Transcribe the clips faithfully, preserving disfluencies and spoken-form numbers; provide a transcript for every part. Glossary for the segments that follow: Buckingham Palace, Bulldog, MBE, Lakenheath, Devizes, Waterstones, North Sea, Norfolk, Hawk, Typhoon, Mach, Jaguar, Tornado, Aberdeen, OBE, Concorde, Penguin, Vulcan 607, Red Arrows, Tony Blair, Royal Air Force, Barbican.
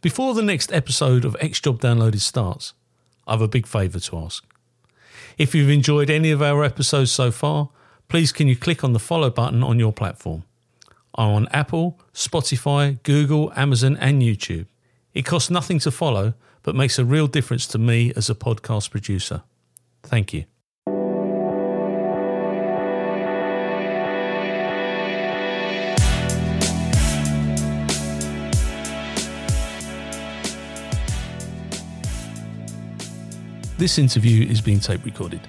Before the next episode of X Job Downloaded starts, I have a big favour to ask. If you've enjoyed any of our episodes so far, please can you click on the follow button on your platform. I'm on Apple, Spotify, Google, Amazon and YouTube. It costs nothing to follow, but makes a real difference to me as a podcast producer. Thank you. This interview is being tape recorded.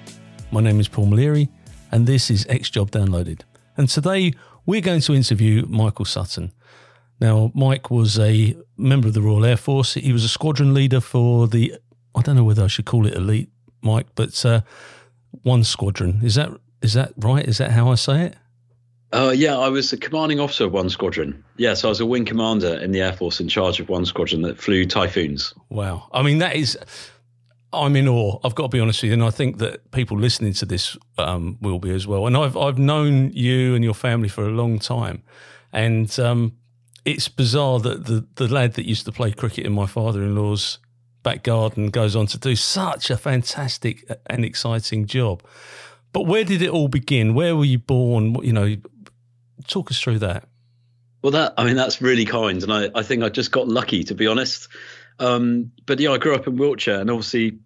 My name is Paul Malieri and this is X Job Downloaded. And today we're going to interview Michael Sutton. Now, Mike was a member of the Royal Air Force. He was a squadron leader for the, I don't know whether I should call it elite, Mike, but uh, One Squadron. Is that is that right? Is that how I say it? Uh, yeah, I was the commanding officer of One Squadron. Yes, yeah, so I was a wing commander in the Air Force in charge of One Squadron that flew Typhoons. Wow. I mean, that is... I'm in awe. I've got to be honest with you, and I think that people listening to this um, will be as well. And I've I've known you and your family for a long time, and um, it's bizarre that the the lad that used to play cricket in my father-in-law's back garden goes on to do such a fantastic and exciting job. But where did it all begin? Where were you born? You know, talk us through that. Well, that I mean, that's really kind, and I I think I just got lucky, to be honest. Um, but yeah, I grew up in Wiltshire, and obviously,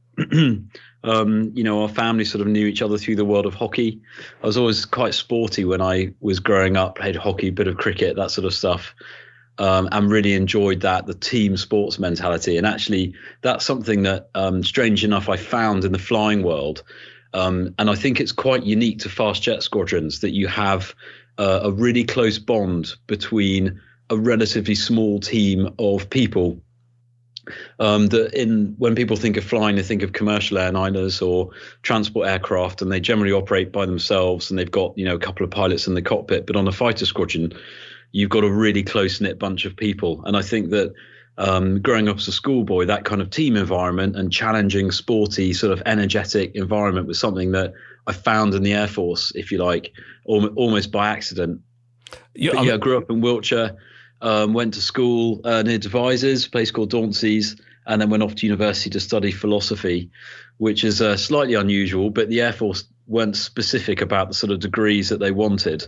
um, you know, our family sort of knew each other through the world of hockey. I was always quite sporty when I was growing up, played hockey, bit of cricket, that sort of stuff, um, and really enjoyed that, the team sports mentality. And actually, that's something that, um, strange enough, I found in the flying world. Um, and I think it's quite unique to fast jet squadrons that you have uh, a really close bond between a relatively small team of people. Um, that in when people think of flying, they think of commercial airliners or transport aircraft, and they generally operate by themselves, and they've got, you know, a couple of pilots in the cockpit. But on a fighter squadron, you've got a really close knit bunch of people. And I think that um, growing up as a schoolboy, that kind of team environment and challenging, sporty, sort of energetic environment was something that I found in the Air Force, if you like, almost by accident. Yeah, yeah I grew up in Wiltshire. Um, went to school uh, near Devizes, a place called Dauntsey's, and then went off to university to study philosophy, which is uh, slightly unusual, but the Air Force weren't specific about the sort of degrees that they wanted.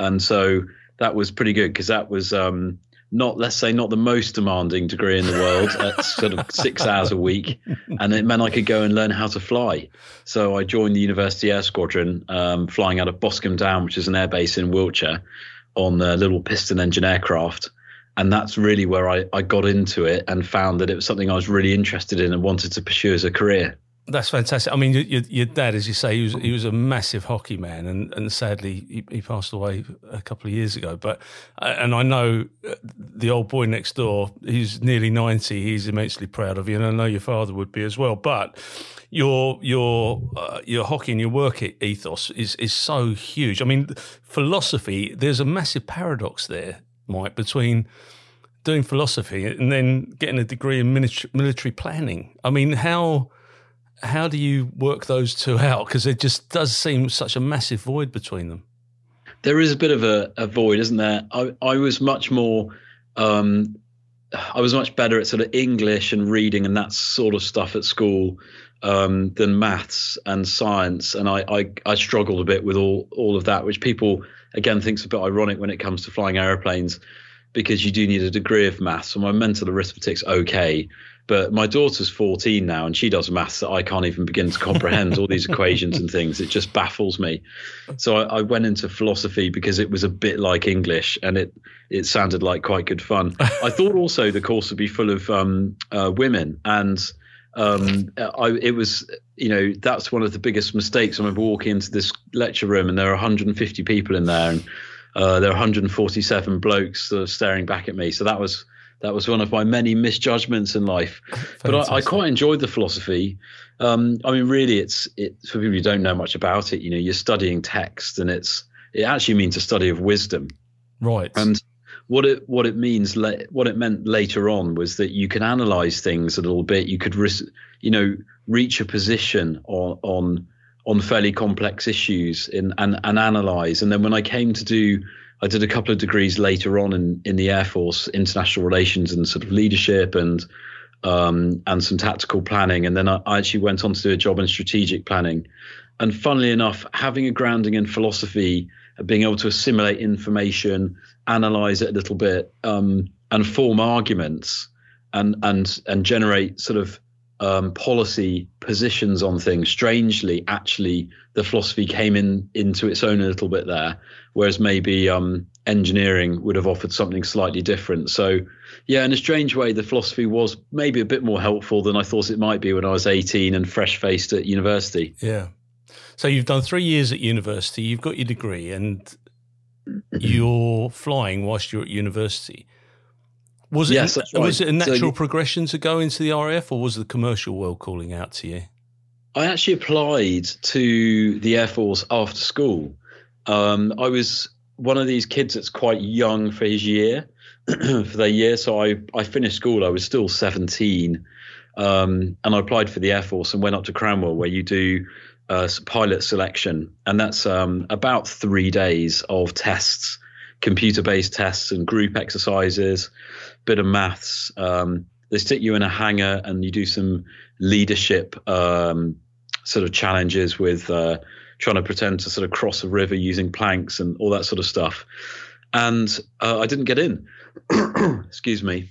And so that was pretty good because that was um, not, let's say, not the most demanding degree in the world at sort of six hours a week. And it meant I could go and learn how to fly. So I joined the University Air Squadron, um, flying out of Boscombe Down, which is an airbase in Wiltshire, on a little piston engine aircraft. And that's really where I, I got into it and found that it was something I was really interested in and wanted to pursue as a career. That's fantastic. I mean, your, your dad, as you say, he was he was a massive hockey man, and, and sadly he, he passed away a couple of years ago. But and I know the old boy next door, he's nearly ninety. He's immensely proud of you, and I know your father would be as well. But your your uh, your hockey and your work ethos is is so huge. I mean, philosophy. There's a massive paradox there, Mike, between doing philosophy and then getting a degree in military planning. I mean, how how do you work those two out? Because it just does seem such a massive void between them. There is a bit of a, a void, isn't there? I, I was much more, um, I was much better at sort of English and reading and that sort of stuff at school um, than maths and science. And I, I, I struggled a bit with all, all of that, which people, again, think's a bit ironic when it comes to flying aeroplanes, because you do need a degree of maths. So my mental arithmetic's okay. But my daughter's fourteen now, and she does maths that I can't even begin to comprehend, all these equations and things. It just baffles me. So I, I went into philosophy because it was a bit like English, and it, it sounded like quite good fun. I thought also the course would be full of um, uh, women, and um, I, it was, you know, that's one of the biggest mistakes. I remember walking into this lecture room, and there are one hundred fifty people in there, and uh, there are one hundred forty-seven blokes sort of staring back at me. So that was... That was one of my many misjudgments in life. Fantastic. But I, I quite enjoyed the philosophy. Um, I mean, really, it's it, for people who don't know much about it, you know, you're studying text, and it's it actually means a study of wisdom. Right. And what it what it means, what it meant later on was that you can analyze things a little bit. You could, you know, reach a position on on on fairly complex issues in, and, and analyze. And then when I came to do I did a couple of degrees later on in, in the Air Force, international relations and sort of leadership and um, and some tactical planning. And then I, I actually went on to do a job in strategic planning. And funnily enough, having a grounding in philosophy, being able to assimilate information, analyze it a little bit, um, and form arguments and and and generate sort of um, policy positions on things. Strangely, actually, the philosophy came in into its own a little bit there, whereas maybe um, engineering would have offered something slightly different. So, yeah, in a strange way, the philosophy was maybe a bit more helpful than I thought it might be when I was eighteen and fresh-faced at university. Yeah. So you've done three years at university, you've got your degree, and you're flying whilst you're at university. Was it, yes, that's right. Was it a natural so, progression to go into the R A F, or was the commercial world calling out to you? I actually applied to the Air Force after school. Um, I was one of these kids that's quite young for his year, for their year. So I, I finished school, I was still seventeen, um, and I applied for the Air Force and went up to Cranwell, where you do – Uh, pilot selection, and that's um, about three days of tests, computer-based tests and group exercises, bit of maths. Um, they stick you in a hangar and you do some leadership um, sort of challenges with uh, trying to pretend to sort of cross a river using planks and all that sort of stuff. And uh, I didn't get in. Excuse me.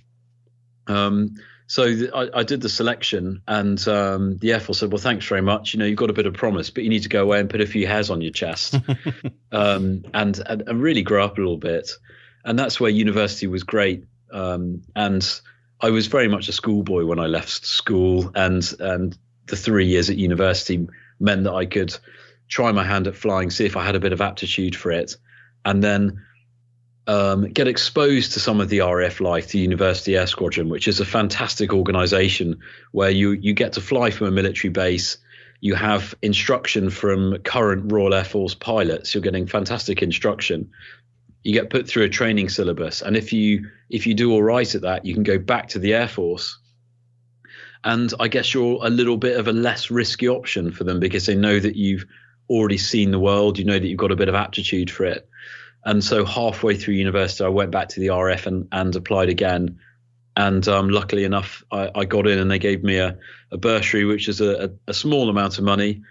Um, So th- I, I did the selection, and um, the Air Force said, well, thanks very much. You know, you've got a bit of promise, but you need to go away and put a few hairs on your chest um, and, and, and really grow up a little bit. And that's where university was great. Um, and I was very much a schoolboy when I left school, and, and the three years at university meant that I could try my hand at flying, see if I had a bit of aptitude for it, and then Um, get exposed to some of the R A F life, the University Air Squadron, which is a fantastic organisation where you, you get to fly from a military base. You have instruction from current Royal Air Force pilots. You're getting fantastic instruction. You get put through a training syllabus. And if you if you do all right at that, you can go back to the Air Force. And I guess you're a little bit of a less risky option for them because they know that you've already seen the world. You know that you've got a bit of aptitude for it. And so halfway through university, I went back to the R A F and, and applied again. And um, luckily enough, I, I got in, and they gave me a, a bursary, which is a, a small amount of money,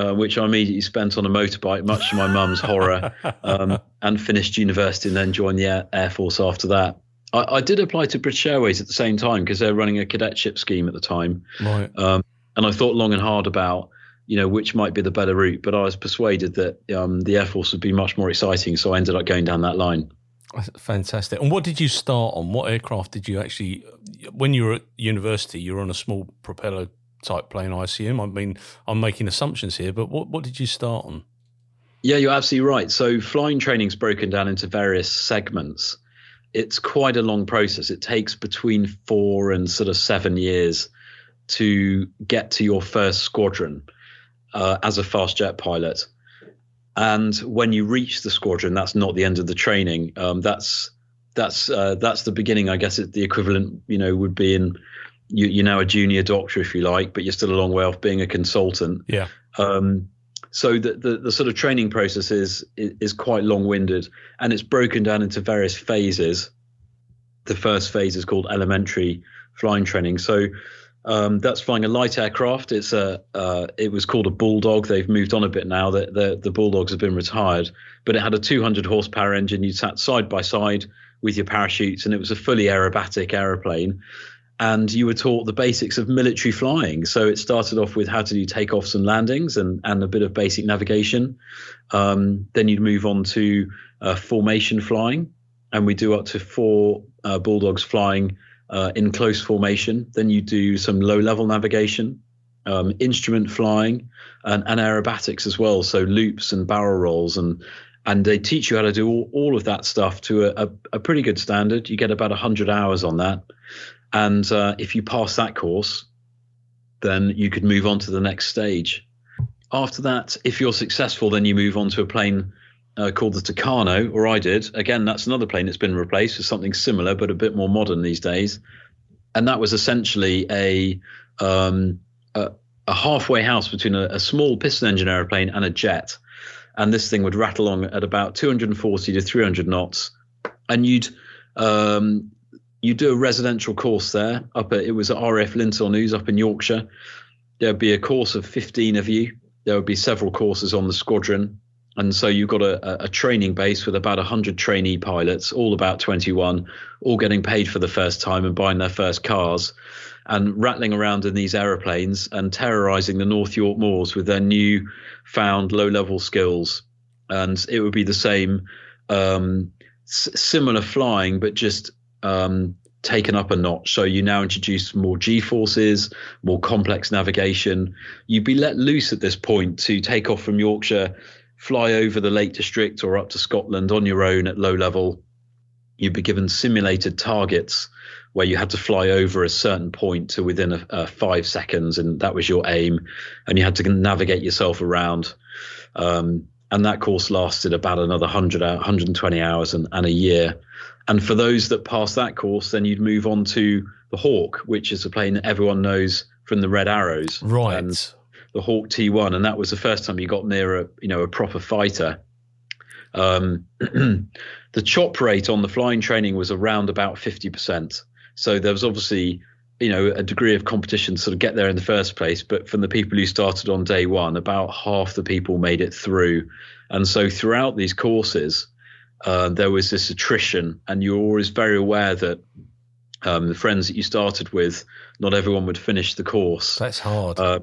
uh, which I immediately spent on a motorbike, much to my mum's horror, um, and finished university and then joined the Air, Air Force after that. I, I did apply to British Airways at the same time because they're running a cadetship scheme at the time. Right. Um, and I thought long and hard about, you know, which might be the better route, but I was persuaded that um, the Air Force would be much more exciting, so I ended up going down that line. Fantastic. And what did you start on? What aircraft did you actually, when you were at university, you were on a small propeller-type plane, I assume. I mean, I'm making assumptions here, but what, what did you start on? Yeah, you're absolutely right. So flying training's broken down into various segments. It's quite a long process. It takes between four and sort of seven years to get to your first squadron. Uh, as a fast jet pilot. And when you reach the squadron, that's not the end of the training. Um, that's that's uh, that's the beginning. I guess it's the equivalent, you know, would be in you, you're now a junior doctor, if you like, but you're still a long way off being a consultant. Yeah. Um, so the, the the sort of training process is is quite long-winded, and it's broken down into various phases. The first phase is called elementary flying training. So Um, that's flying a light aircraft. It's a. Uh, it was called a Bulldog. They've moved on a bit now. The, the, the Bulldogs have been retired. But it had a two hundred horsepower engine. You sat side by side with your parachutes, and it was a fully aerobatic aeroplane. And you were taught the basics of military flying. So it started off with how to do takeoffs and landings and, and a bit of basic navigation. Um, then you'd move on to uh, formation flying, and we do up to four uh, Bulldogs flying Uh, in close formation. Then you do some low-level navigation, um, instrument flying, and, and aerobatics as well, so loops and barrel rolls. And and they teach you how to do all, all of that stuff to a, a, a pretty good standard. You get about one hundred hours on that. And uh, if you pass that course, then you could move on to the next stage. After that, if you're successful, then you move on to a plane Uh, called the Tucano, or I did. Again, that's another plane that's been replaced with something similar, but a bit more modern these days. And that was essentially a um, a, a halfway house between a, a small piston engine aeroplane and a jet. and this thing would rattle on at about two hundred forty to three hundred knots, and you'd um, you'd do a residential course there. Up at, it was at R A F Lintel News up in Yorkshire. There'd be a course of fifteen of you. There would be several courses on the squadron. And so you've got a, a training base with about one hundred trainee pilots, all about twenty-one, all getting paid for the first time and buying their first cars and rattling around in these aeroplanes and terrorising the North York moors with their new found low-level skills. And it would be the same, um, s- similar flying, but just um, taken up a notch. So you now introduce more G-forces, more complex navigation. You'd be let loose at this point to take off from Yorkshire, fly over the Lake District or up to Scotland on your own at low level. You'd be given simulated targets where you had to fly over a certain point to within a, a five seconds, and that was your aim. And you had to navigate yourself around. Um, and that course lasted about another one hundred, one hundred twenty hours and, and a year. And for those that passed that course, then you'd move on to the Hawk, which is a plane that everyone knows from the Red Arrows. Right. And the Hawk T one, and that was the first time you got near a, you know, a proper fighter. Um, the chop rate on the flying training was around about fifty percent. So there was obviously, you know, a degree of competition to sort of get there in the first place. But from the people who started on day one, about half the people made it through. And so throughout these courses, uh, there was this attrition, and you were always very aware that um, the friends that you started with, not everyone would finish the course. That's hard. Uh,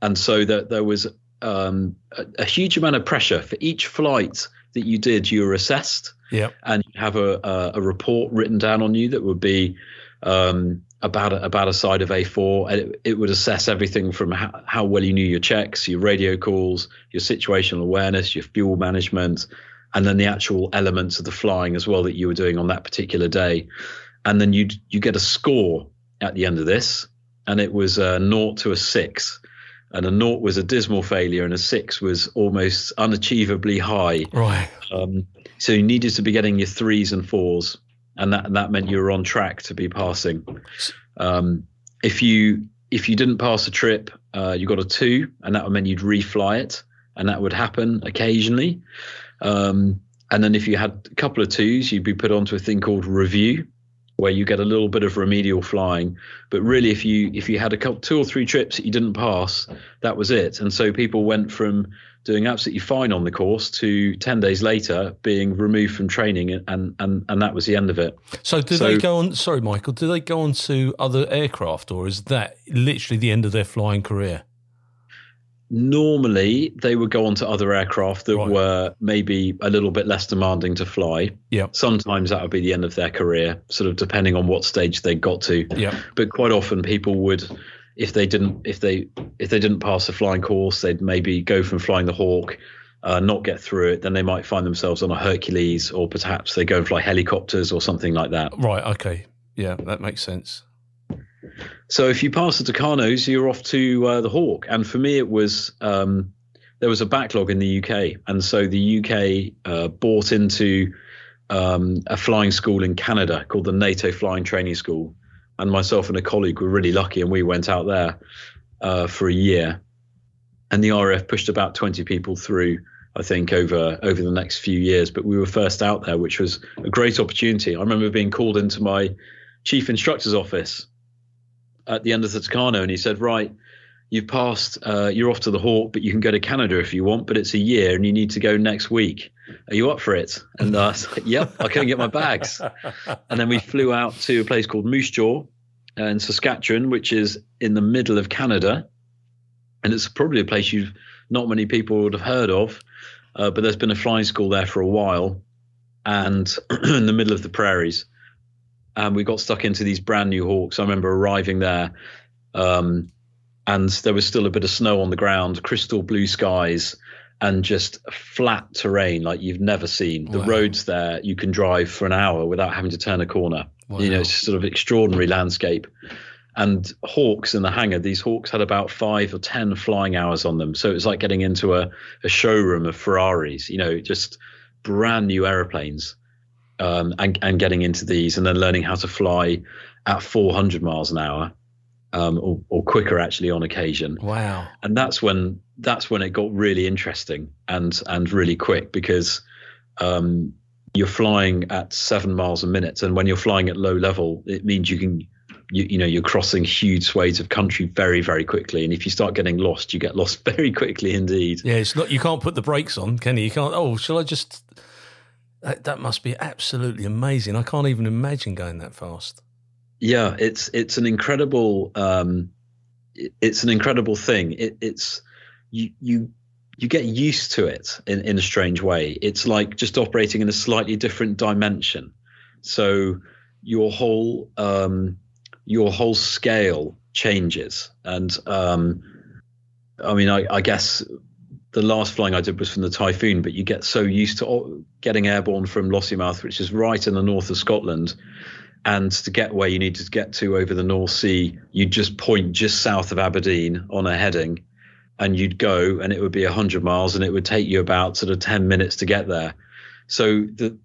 And so that there was um, a, a huge amount of pressure. For each flight that you did, you were assessed, yep. and you have a, a, a report written down on you that would be um, about a, about a side of A four. And it, it would assess everything from ha- how well you knew your checks, your radio calls, your situational awareness, your fuel management, and then the actual elements of the flying as well that you were doing on that particular day. And then you you get a score at the end of this, and it was a naught to a six. And a naught was a dismal failure, and a six was almost unachievably high. Right. Um, so you needed to be getting your threes and fours, and that and that meant you were on track to be passing. Um, if you if you didn't pass a trip, uh, you got a two, and that meant you'd refly it, and that would happen occasionally. Um, and then if you had a couple of twos, you'd be put onto a thing called review, where you get a little bit of remedial flying. But really, if you if you had a couple, two or three trips that you didn't pass, that was it. And so people went from doing absolutely fine on the course to ten days later being removed from training, and and, and that was the end of it. So do so, they go on, sorry, Michael, do they go on to other aircraft, or is that literally the end of their flying career? Normally, they would go on to other aircraft that right. were maybe a little bit less demanding to fly. Yeah. Sometimes that would be the end of their career, sort of depending on what stage they got to. Yeah. But quite often, people would, if they didn't, if they if they didn't pass the flying course, they'd maybe go from flying the Hawk, uh, not get through it. Then they might find themselves on a Hercules, or perhaps they go and fly helicopters or something like that. Right. Okay. Yeah, that makes sense. So if you pass the Tucanos, you're off to uh, the Hawk. And for me, it was um, there was a backlog in the U K. And so the U K uh, bought into um, a flying school in Canada called the NATO Flying Training School. And myself and a colleague were really lucky, and we went out there uh, for a year. And the R A F pushed about twenty people through, I think, over over the next few years. But we were first out there, which was a great opportunity. I remember being called into my chief instructor's office at the end of the Tucano, and he said, right, you've passed, uh, you're off to the Hawk, but you can go to Canada if you want, but it's a year and you need to go next week. Are you up for it? And I was like, yep, I couldn't get my bags. And then we flew out to a place called Moose Jaw in Saskatchewan, which is in the middle of Canada. And it's probably a place you've not many people would have heard of, uh, but there's been a flying school there for a while, and in the middle of the prairies. And we got stuck into these brand new Hawks. I remember arriving there, um, and there was still a bit of snow on the ground, crystal blue skies, and just flat terrain like you've never seen. Wow. The roads there, you can drive for an hour without having to turn a corner. Wow. You know, it's sort of extraordinary landscape. And Hawks in the hangar, these Hawks had about five or ten flying hours on them. So it was like getting into a, a showroom of Ferraris, you know, just brand new aeroplanes. Um, and, and getting into these, and then learning how to fly at four hundred miles an hour, um, or, or quicker actually on occasion. Wow! And that's when that's when it got really interesting and and really quick, because um, you're flying at seven miles a minute, and when you're flying at low level, it means you can, you, you know, you're crossing huge swathes of country very, very quickly. And if you start getting lost, you get lost very quickly indeed. Yeah, it's not, you can't put the brakes on, can you? You can't. Oh, shall I just? That, that must be absolutely amazing. I can't even imagine going that fast. Yeah, it's it's an incredible um, it's an incredible thing. It, it's you you you get used to it in, in a strange way. It's like just operating in a slightly different dimension. So your whole um, your whole scale changes. And um, I mean, I, I guess the last flying I did was from the Typhoon, but you get so used to getting airborne from Lossiemouth, which is right in the north of Scotland. And to get where you need to get to over the North Sea, you'd just point just south of Aberdeen on a heading, and you'd go, and it would be one hundred miles, and it would take you about sort of ten minutes to get there. So the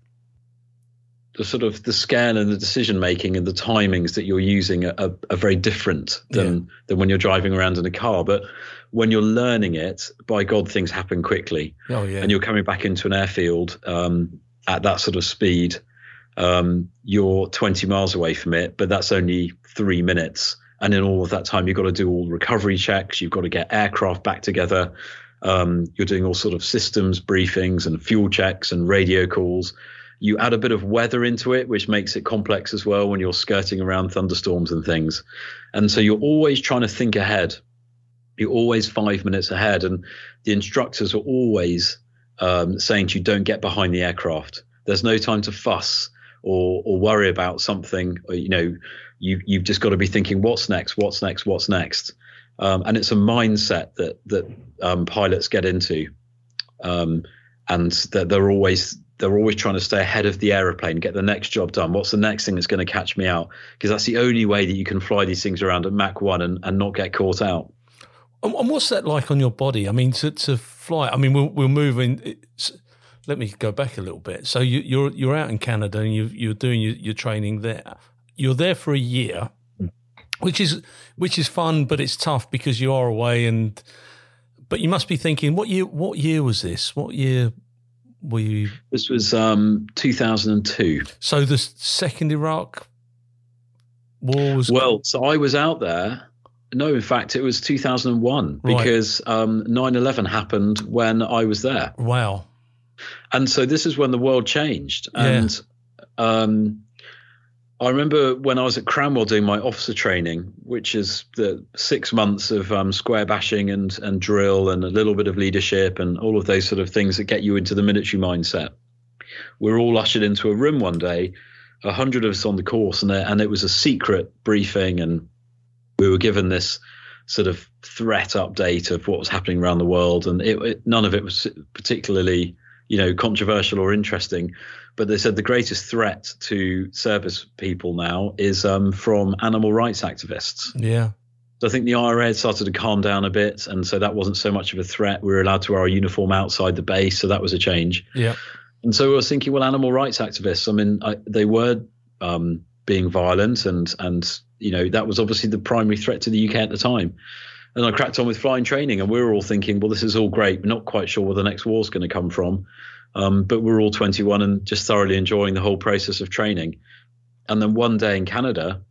the sort of the scale and the decision making and the timings that you're using are, are very different than, yeah. than when you're driving around in a car. But when you're learning it, by God, things happen quickly. Oh, yeah. And you're coming back into an airfield um, at that sort of speed. Um, you're twenty miles away from it, but that's only three minutes. And in all of that time, you've got to do all recovery checks. You've got to get aircraft back together. Um, you're doing all sort of systems briefings and fuel checks and radio calls. You add a bit of weather into it, which makes it complex as well when you're skirting around thunderstorms and things. And so you're always trying to think ahead. You're always five minutes ahead. And the instructors are always um, saying to you, don't get behind the aircraft. There's no time to fuss. Or, or worry about something, or, you know, you, you've just got to be thinking, what's next, what's next, what's next. Um, and it's a mindset that that um, pilots get into, um, and that they're always they're always trying to stay ahead of the aeroplane, get the next job done. What's the next thing that's going to catch me out? Because that's the only way that you can fly these things around at Mach one and, and not get caught out. And, and what's that like on your body? I mean, to, to fly, I mean, we'll, we'll move in... It's, let me go back a little bit. So you, you're you're out in Canada and you, you're doing your, your training there. You're there for a year, which is which is fun, but it's tough because you are away. And but you must be thinking, what year? What year was this? What year were you? This was um, two thousand two. So the second Iraq war was. Well, so I was out there. No, in fact, it was two thousand one, right, because um, nine eleven happened when I was there. Wow. And so this is when the world changed. And yeah. um, I remember when I was at Cranwell doing my officer training, which is the six months of um, square bashing and, and drill and a little bit of leadership and all of those sort of things that get you into the military mindset. We're all ushered into a room one day, a hundred of us on the course, and, and it was a secret briefing. And we were given this sort of threat update of what was happening around the world. And it, it, none of it was particularly... you know, controversial or interesting, but they said the greatest threat to service people now is um, from animal rights activists. Yeah. So I think the I R A had started to calm down a bit, and so that wasn't so much of a threat. We were allowed to wear our uniform outside the base, so that was a change. Yeah. And so we were thinking, well, animal rights activists, I mean, I, they were um, being violent, and, and, you know, that was obviously the primary threat to the U K at the time. And I cracked on with flying training, and we were all thinking, well, this is all great. We're not quite sure where the next war's going to come from. Um, but we're all twenty-one and just thoroughly enjoying the whole process of training. And then one day in Canada,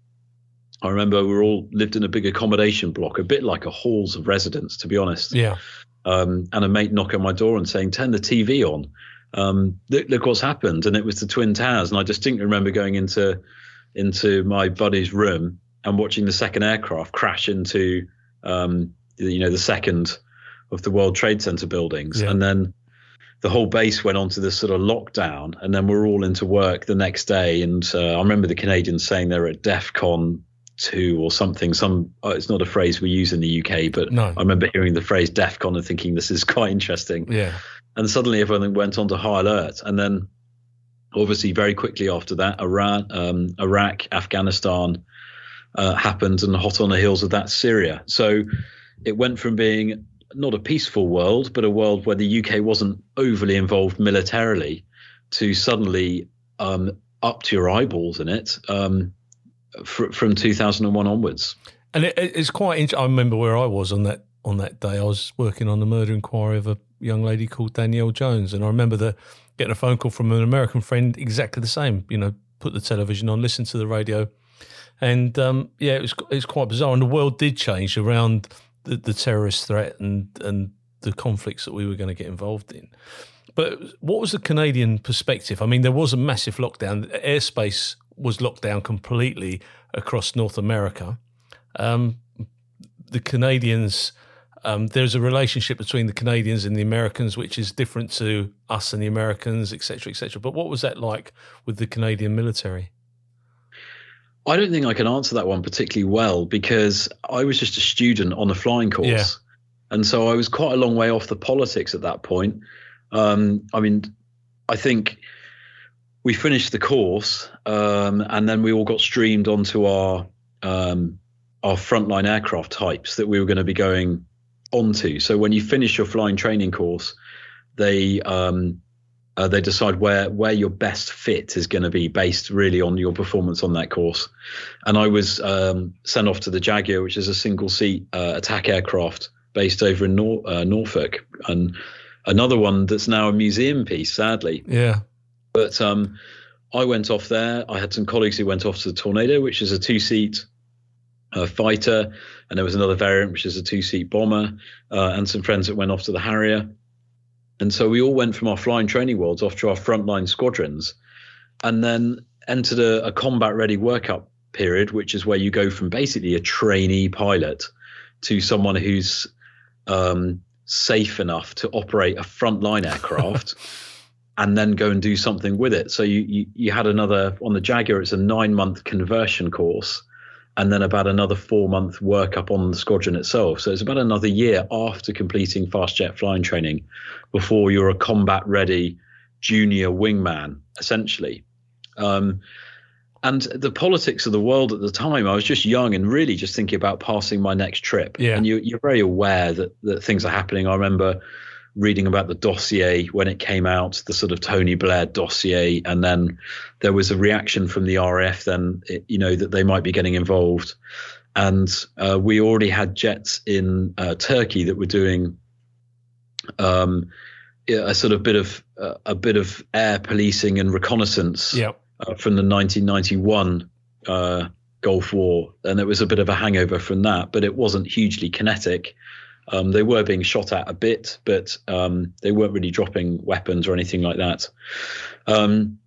I remember we were all lived in a big accommodation block, a bit like a halls of residence, to be honest. Yeah. Um, and a mate knocked on my door and saying, turn the T V on. Um, look, look what's happened. And it was the Twin Towers. And I distinctly remember going into into my buddy's room and watching the second aircraft crash into... Um, you know, the second of the World Trade Center buildings. Yeah. And then the whole base went onto this sort of lockdown, and then we're all into work the next day. And uh, I remember the Canadians saying they're at DEFCON two or something. Some oh, it's not a phrase we use in the U K, but no. I remember hearing the phrase DEFCON and thinking this is quite interesting. Yeah. And suddenly everyone went on to high alert. And then obviously very quickly after that, Iran, um, Iraq, Afghanistan, Uh, happened, and hot on the heels of that, Syria. So it went from being not a peaceful world, but a world where the U K wasn't overly involved militarily, to suddenly um, up to your eyeballs in it um, fr- from two thousand one onwards. And it, it's quite interesting. I remember where I was on that on that day, I was working on the murder inquiry of a young lady called Danielle Jones, and I remember the, getting a phone call from an American friend exactly the same, you know, put the television on, listen to the radio. And, um, yeah, it was, it was quite bizarre. And the world did change around the, the terrorist threat and, and the conflicts that we were going to get involved in. But what was the Canadian perspective? I mean, there was a massive lockdown. Airspace was locked down completely across North America. Um, the Canadians, um, there's a relationship between the Canadians and the Americans, which is different to us and the Americans, et cetera, et cetera. But what was that like with the Canadian military? I don't think I can answer that one particularly well, because I was just a student on a flying course. Yeah. And so I was quite a long way off the politics at that point. Um, I mean, I think we finished the course um, and then we all got streamed onto our um, our frontline aircraft types that we were going to be going onto. So when you finish your flying training course, they um, uh, they decide where where your best fit is going to be based really on your performance on that course. And I was um, sent off to the Jaguar, which is a single seat uh, attack aircraft based over in Nor- uh, Norfolk, and another one that's now a museum piece, sadly. Yeah. But um, I went off there. I had some colleagues who went off to the Tornado, which is a two-seat uh, fighter. And there was another variant, which is a two-seat bomber, uh, and some friends that went off to the Harrier. And so we all went from our flying training worlds off to our frontline squadrons, and then entered a, a combat-ready workup period, which is where you go from basically a trainee pilot to someone who's um, – safe enough to operate a frontline aircraft and then go and do something with it. So you, you you had another on the Jaguar, it's a nine month conversion course, and then about another four month workup on the squadron itself. So it's about another year after completing fast jet flying training before you're a combat ready junior wingman, essentially. Um, and the politics of the world at the time, I was just young and really just thinking about passing my next trip. Yeah. And you, you're very aware that, that things are happening. I remember reading about the dossier when it came out, the sort of Tony Blair dossier. And then there was a reaction from the R A F then, it, you know, that they might be getting involved. And uh, we already had jets in uh, Turkey that were doing um, a sort of bit of uh, a bit of air policing and reconnaissance. Yep. Uh, from the nineteen ninety-one uh, Gulf War, and it was a bit of a hangover from that, but it wasn't hugely kinetic. Um, they were being shot at a bit, but um, they weren't really dropping weapons or anything like that. Um,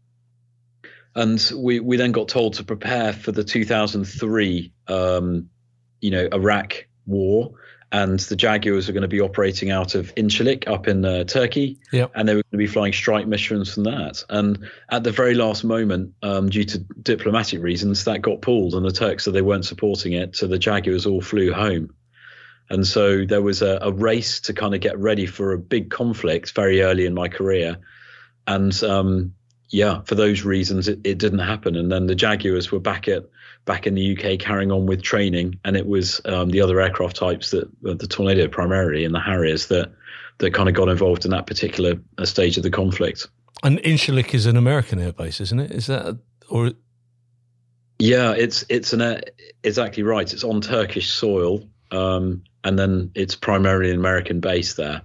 and we, we then got told to prepare for the two thousand three, um, you know, Iraq war, and the Jaguars were going to be operating out of Incirlik up in uh, Turkey, yep. And they were going to be flying strike missions from that. And at the very last moment, um, due to diplomatic reasons, that got pulled, and the Turks said they weren't supporting it, so the Jaguars all flew home. And so there was a, a race to kind of get ready for a big conflict very early in my career. And um, yeah, for those reasons, it, it didn't happen. And then the Jaguars were back at back in the U K carrying on with training, and it was um, the other aircraft types, that the Tornado primarily and the Harriers, that that kind of got involved in that particular stage of the conflict. And Incirlik is an American airbase, isn't it? Is that a, or yeah, it's it's an air, exactly right. It's on Turkish soil, um, and then it's primarily an American base there.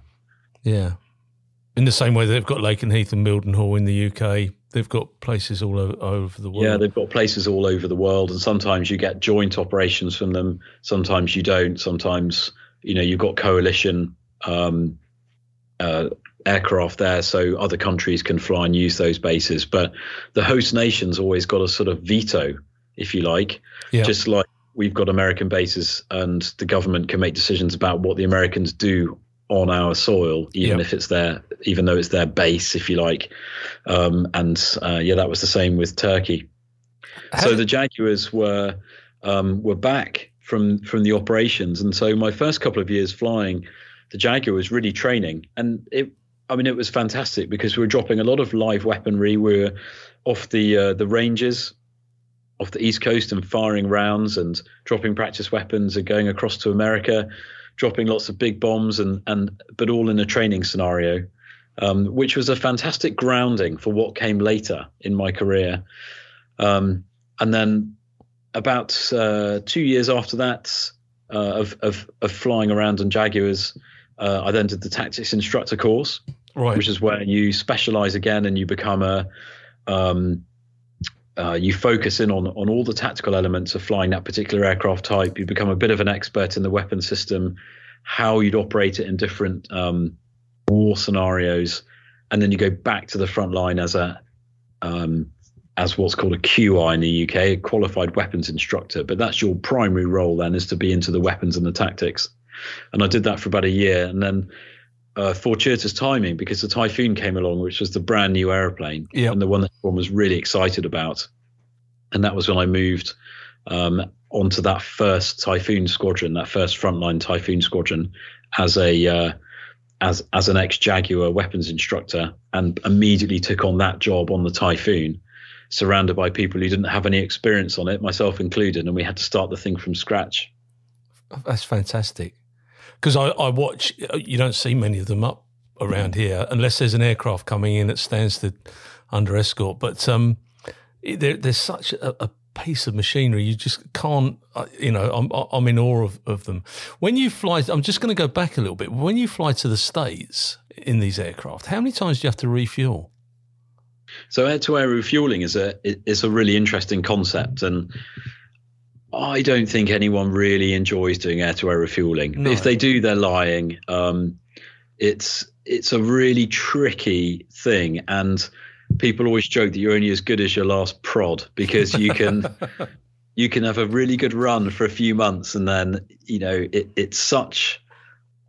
Yeah, in the same way they've got Lakenheath and Mildenhall in the U K. They've got places all over, over the world. Yeah, they've got places all over the world, and sometimes you get joint operations from them. Sometimes you don't. Sometimes, you know, you've got coalition um, uh, aircraft there, so other countries can fly and use those bases. But the host nation's always got a sort of veto, if you like, yeah. Just like we've got American bases, and the government can make decisions about what the Americans do on our soil, even yep. if it's their, even though it's their base, if you like, um, and uh, yeah, that was the same with Turkey. How so did- the Jaguars were um, were back from from the operations, and so my first couple of years flying, the Jaguar was really training, and it, I mean, it was fantastic because we were dropping a lot of live weaponry. We were off the uh, the ranges, off the East Coast, and firing rounds and dropping practice weapons and going across to America, dropping lots of big bombs, and, and but all in a training scenario, um, which was a fantastic grounding for what came later in my career. Um, and then about uh, two years after that, uh, of, of of flying around on Jaguars. Uh, I then did the tactics instructor course, right. which is where you specialize again and you become a um, uh, you focus in on on all the tactical elements of flying that particular aircraft type. You become a bit of an expert in the weapon system, how you'd operate it in different um, war scenarios, and then you go back to the front line as a um, as what's called a Q I in the U K, a qualified weapons instructor. But that's your primary role then, is to be into the weapons and the tactics. And I did that for about a year, and then uh, fortuitous timing, because the Typhoon came along, which was the brand new airplane, yep. and the one that everyone was really excited about. And that was when I moved um, onto that first Typhoon squadron, that first frontline Typhoon squadron, as a uh, as as an ex-Jaguar weapons instructor, and immediately took on that job on the Typhoon, surrounded by people who didn't have any experience on it, myself included, and we had to start the thing from scratch. That's fantastic. Because I, I watch, you don't see many of them up around here unless there's an aircraft coming in at Stansted under escort. But um, there, there's such a, a piece of machinery, you just can't, you know, I'm, I'm in awe of, of them. When you fly, I'm just going to go back a little bit. When you fly to the States in these aircraft, how many times do you have to refuel? So air-to-air refueling is a is a really interesting concept, and I don't think anyone really enjoys doing air-to-air refueling. No. If they do, they're lying. Um, it's it's a really tricky thing, and people always joke that you're only as good as your last prod, because you can you can have a really good run for a few months, and then you know it, it's such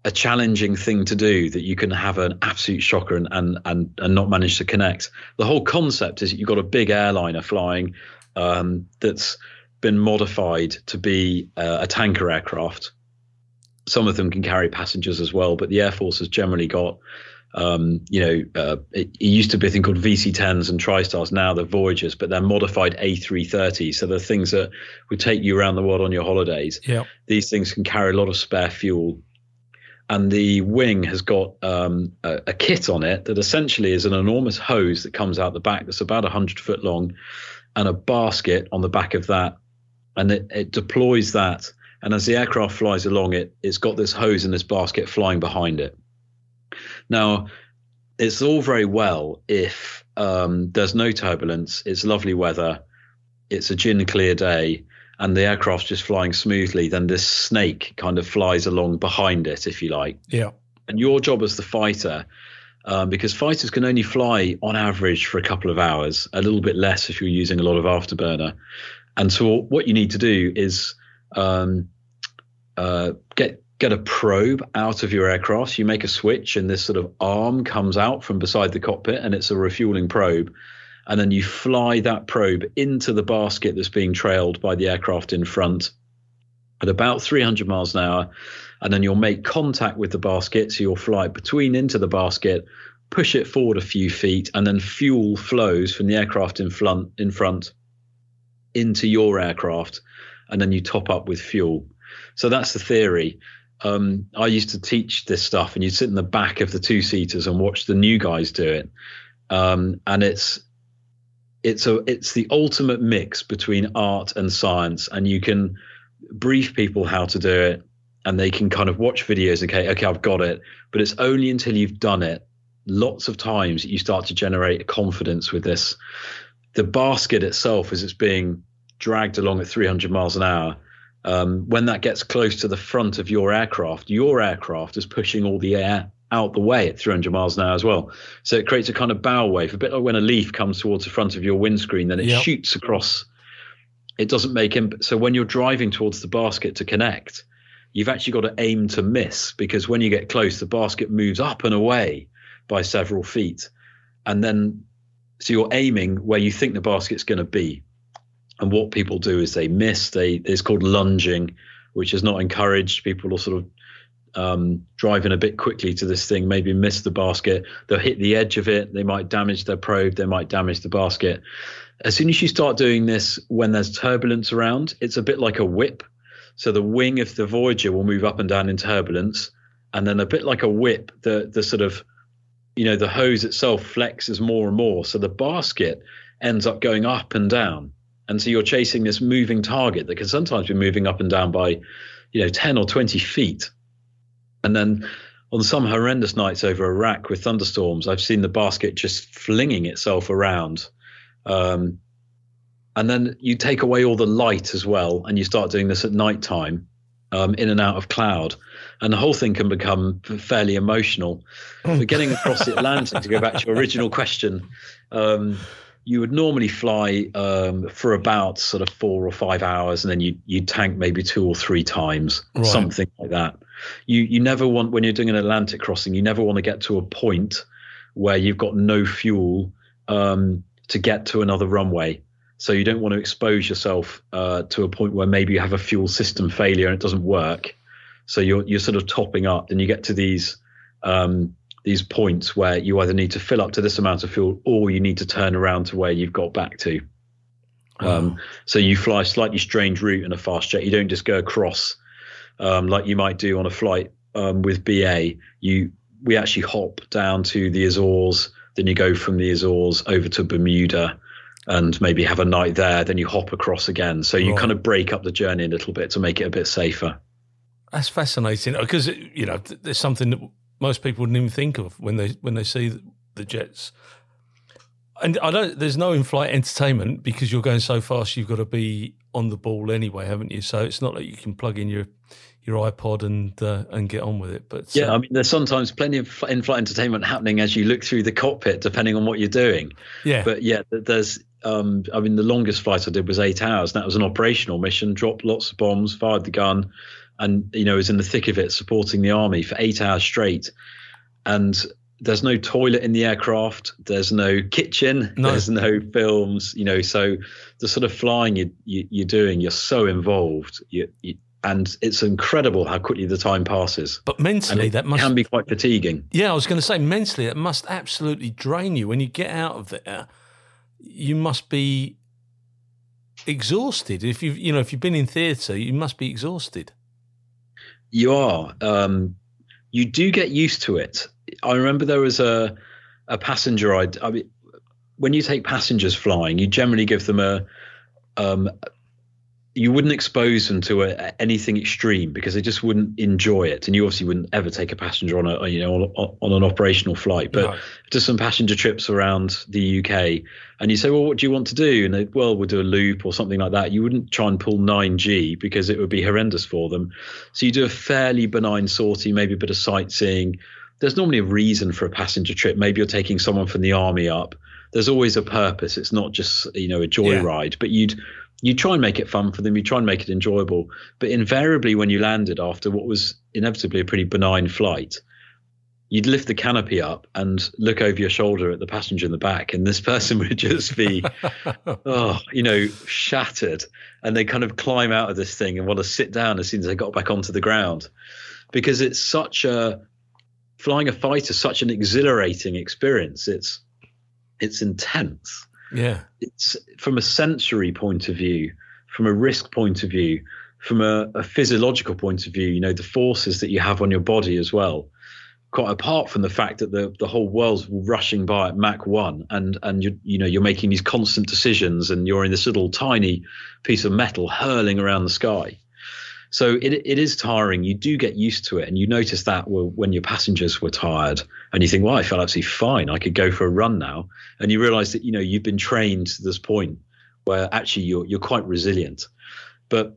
a challenging thing to do that you can have an absolute shocker and and and, and not manage to connect. The whole concept is that you've got a big airliner flying um, that's been modified to be uh, a tanker aircraft. Some of them can carry passengers as well, but the Air Force has generally got, um, you know, uh, it, it used to be a thing called V C tens and TriStars. Now they're Voyagers, but they're modified A three thirty. So they're things that would take you around the world on your holidays. Yeah. These things can carry a lot of spare fuel. And the wing has got um, a, a kit on it that essentially is an enormous hose that comes out the back that's about one hundred foot long, and a basket on the back of that. And it, it deploys that. And as the aircraft flies along, it, it's got this hose and this basket flying behind it. Now, it's all very well if um, there's no turbulence, it's lovely weather, it's a gin clear day, and the aircraft's just flying smoothly, then this snake kind of flies along behind it, if you like. Yeah. And your job as the fighter, um, because fighters can only fly on average for a couple of hours, a little bit less if you're using a lot of afterburner. And so what you need to do is um, uh, get get a probe out of your aircraft. You make a switch, and this sort of arm comes out from beside the cockpit, and it's a refueling probe. And then you fly that probe into the basket that's being trailed by the aircraft in front at about three hundred miles an hour. And then you'll make contact with the basket. So you'll fly between into the basket, push it forward a few feet, and then fuel flows from the aircraft in front, in front into your aircraft. And then you top up with fuel. So that's the theory. Um, I used to teach this stuff, and you'd sit in the back of the two seaters and watch the new guys do it. Um, and it's, It's a, it's the ultimate mix between art and science, and you can brief people how to do it, and they can kind of watch videos and okay, okay, I've got it. But it's only until you've done it lots of times that you start to generate a confidence with this. The basket itself, as it's being dragged along at three hundred miles an hour, um, when that gets close to the front of your aircraft, your aircraft is pushing all the air out the way at three hundred miles an hour as well. So it creates a kind of bow wave, a bit like when a leaf comes towards the front of your windscreen, then it yep. shoots across. It doesn't make him. Imp- so when you're driving towards the basket to connect, you've actually got to aim to miss, because when you get close, the basket moves up and away by several feet. And then, so you're aiming where you think the basket's going to be. And what people do is they miss. They, it's called lunging, which is not encouraged. People will sort of, Um, driving a bit quickly to this thing, maybe miss the basket, they'll hit the edge of it, they might damage their probe, they might damage the basket. As soon as you start doing this when there's turbulence around, it's a bit like a whip. So the wing of the Voyager will move up and down in turbulence, and then a bit like a whip, the the sort of, you know, the hose itself flexes more and more, so the basket ends up going up and down. And so you're chasing this moving target that can sometimes be moving up and down by, you know, ten or twenty feet. And then on some horrendous nights over Iraq with thunderstorms, I've seen the basket just flinging itself around. Um, and then you take away all the light as well, and you start doing this at nighttime, um, in and out of cloud. And the whole thing can become fairly emotional. But getting across the Atlantic, to go back to your original question, um, you would normally fly um, for about sort of four or five hours, and then you you tank maybe two or three times, right. something like that. You you never want, when you're doing an Atlantic crossing, you never want to get to a point where you've got no fuel um, to get to another runway. So you don't want to expose yourself uh, to a point where maybe you have a fuel system failure and it doesn't work. So you're you're sort of topping up, and you get to these. Um, these points where you either need to fill up to this amount of fuel or you need to turn around to where you've got back to. Wow. Um, so you fly a slightly strange route in a fast jet. You don't just go across um, like you might do on a flight um, with B A. You We actually hop down to the Azores, then you go from the Azores over to Bermuda and maybe have a night there, then you hop across again. So you right. kind of break up the journey a little bit to make it a bit safer. That's fascinating, because, you know, there's something that most people wouldn't even think of when they when they see the jets. And I don't. There's no in-flight entertainment because you're going so fast. You've got to be on the ball anyway, haven't you? So it's not like you can plug in your your iPod and uh, and get on with it. But yeah, uh, I mean, there's sometimes plenty of in-flight entertainment happening as you look through the cockpit, depending on what you're doing. Yeah. But yeah, there's. Um, I mean, the longest flight I did was eight hours. And that was an operational mission. Dropped lots of bombs, fired the gun. And, you know, is in the thick of it, supporting the army for eight hours straight. And there's no toilet in the aircraft. There's no kitchen. No. There's no films, you know. So the sort of flying you, you, you're doing, you're so involved. You, you, and it's incredible how quickly the time passes. But mentally, that must... can be quite fatiguing. Yeah, I was going to say, mentally, it must absolutely drain you. When you get out of there, you must be exhausted. If you've, you know, if you've been in theatre, you must be exhausted. You are. Um, you do get used to it. I remember there was a a passenger. I, I mean, when you take passengers flying, you generally give them a. Um, you wouldn't expose them to a, anything extreme because they just wouldn't enjoy it, and you obviously wouldn't ever take a passenger on a you know on, on an operational flight. But no. Just some passenger trips around the U K, and you say, "Well, what do you want to do?" And they, "Well, we'll do a loop or something like that." You wouldn't try and pull nine G because it would be horrendous for them. So you do a fairly benign sortie, maybe a bit of sightseeing. There's normally a reason for a passenger trip. Maybe you're taking someone from the army up. There's always a purpose. It's not just you know a joyride, yeah. but you'd. You try and make it fun for them. You try and make it enjoyable. But invariably, when you landed after what was inevitably a pretty benign flight, you'd lift the canopy up and look over your shoulder at the passenger in the back. And this person would just be, oh, you know, shattered. And they kind of climb out of this thing and want to sit down as soon as they got back onto the ground. Because it's such a – flying a fighter is such an exhilarating experience. It's it's intense. Yeah, it's from a sensory point of view, from a risk point of view, from a, a physiological point of view, you know, the forces that you have on your body as well, quite apart from the fact that the, the whole world's rushing by at Mach one and, and you you know, you're making these constant decisions and you're in this little tiny piece of metal hurling around the sky. So it it is tiring. You do get used to it. And you notice that when your passengers were tired and you think, well, I felt absolutely fine. I could go for a run now. And you realize that, you know, you've been trained to this point where actually you're you're quite resilient. But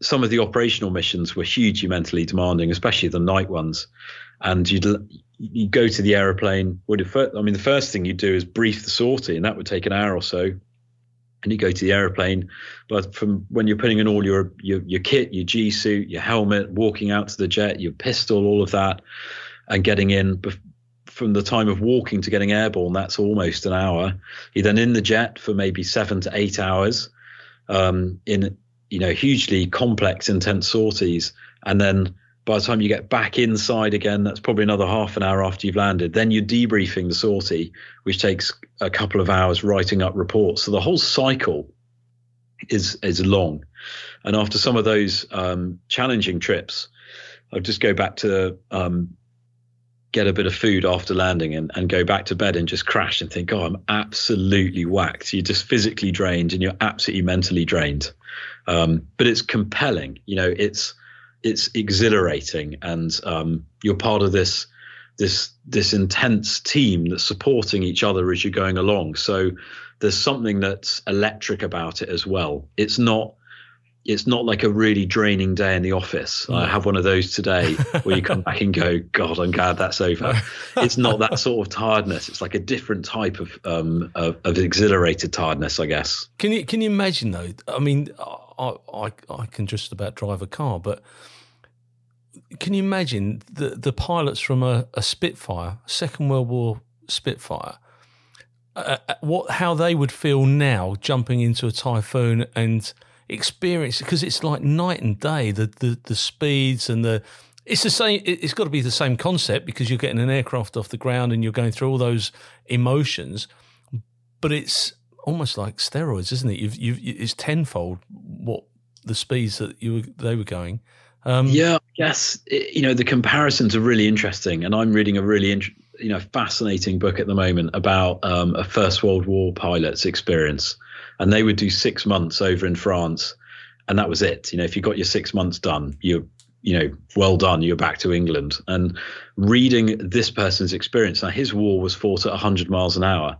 some of the operational missions were hugely mentally demanding, especially the night ones. And you'd you go to the aeroplane. I mean, the first thing you do is brief the sortie, and that would take an hour or so. And you go to the airplane, but from when you're putting in all your, your your kit, your G suit, your helmet, walking out to the jet, your pistol, all of that, and getting in from the time of walking to getting airborne, that's almost an hour. You're then in the jet for maybe seven to eight hours, um, in you know hugely complex, intense sorties, and then by the time you get back inside again, that's probably another half an hour after you've landed. Then you're debriefing the sortie, which takes a couple of hours writing up reports. So the whole cycle is is long. And after some of those um, challenging trips, I'll just go back to um, get a bit of food after landing and, and go back to bed and just crash and think, oh, I'm absolutely whacked. You're just physically drained and you're absolutely mentally drained. Um, but it's compelling. You know, it's... it's exhilarating, and um, you're part of this this this intense team that's supporting each other as you're going along. So there's something that's electric about it as well. It's not it's not like a really draining day in the office. I have one of those today where you come back and go, God, I'm glad that's over. It's not that sort of tiredness. It's like a different type of, um, of, of exhilarated tiredness, I guess. Can you, can you imagine though? I mean, I, I, I can just about drive a car, but can you imagine the, the pilots from a, a Spitfire, Second World War Spitfire, uh, what, how they would feel now jumping into a Typhoon and experience, because it's like night and day, the, the the speeds and the it's the same it's got to be the same concept, because you're getting an aircraft off the ground and you're going through all those emotions, but it's almost like steroids, isn't it? You've, you've it's tenfold what the speeds that you were, they were going. Um, yeah, yes, you know, the comparisons are really interesting, and I'm reading a really int- you know fascinating book at the moment about um, a First World War pilot's experience. And they would do six months over in France, and that was it. You know, if you got your six months done, you're, you know, well done, you're back to England. And reading this person's experience, now his war was fought at one hundred miles an hour,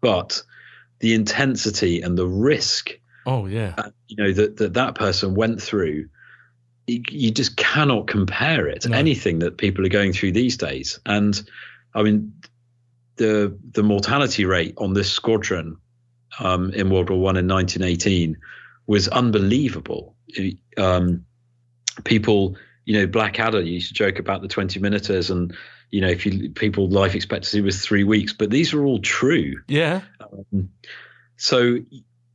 but the intensity and the risk, oh yeah, that, you know, that, that that person went through, you just cannot compare it to no. anything that people are going through these days. And I mean, the the mortality rate on this squadron Um, in World War One in nineteen eighteen was unbelievable. Um, people, you know, Blackadder used to joke about the twenty minuters, and you know, if you people life expectancy was three weeks, but these are all true. Yeah. Um, so,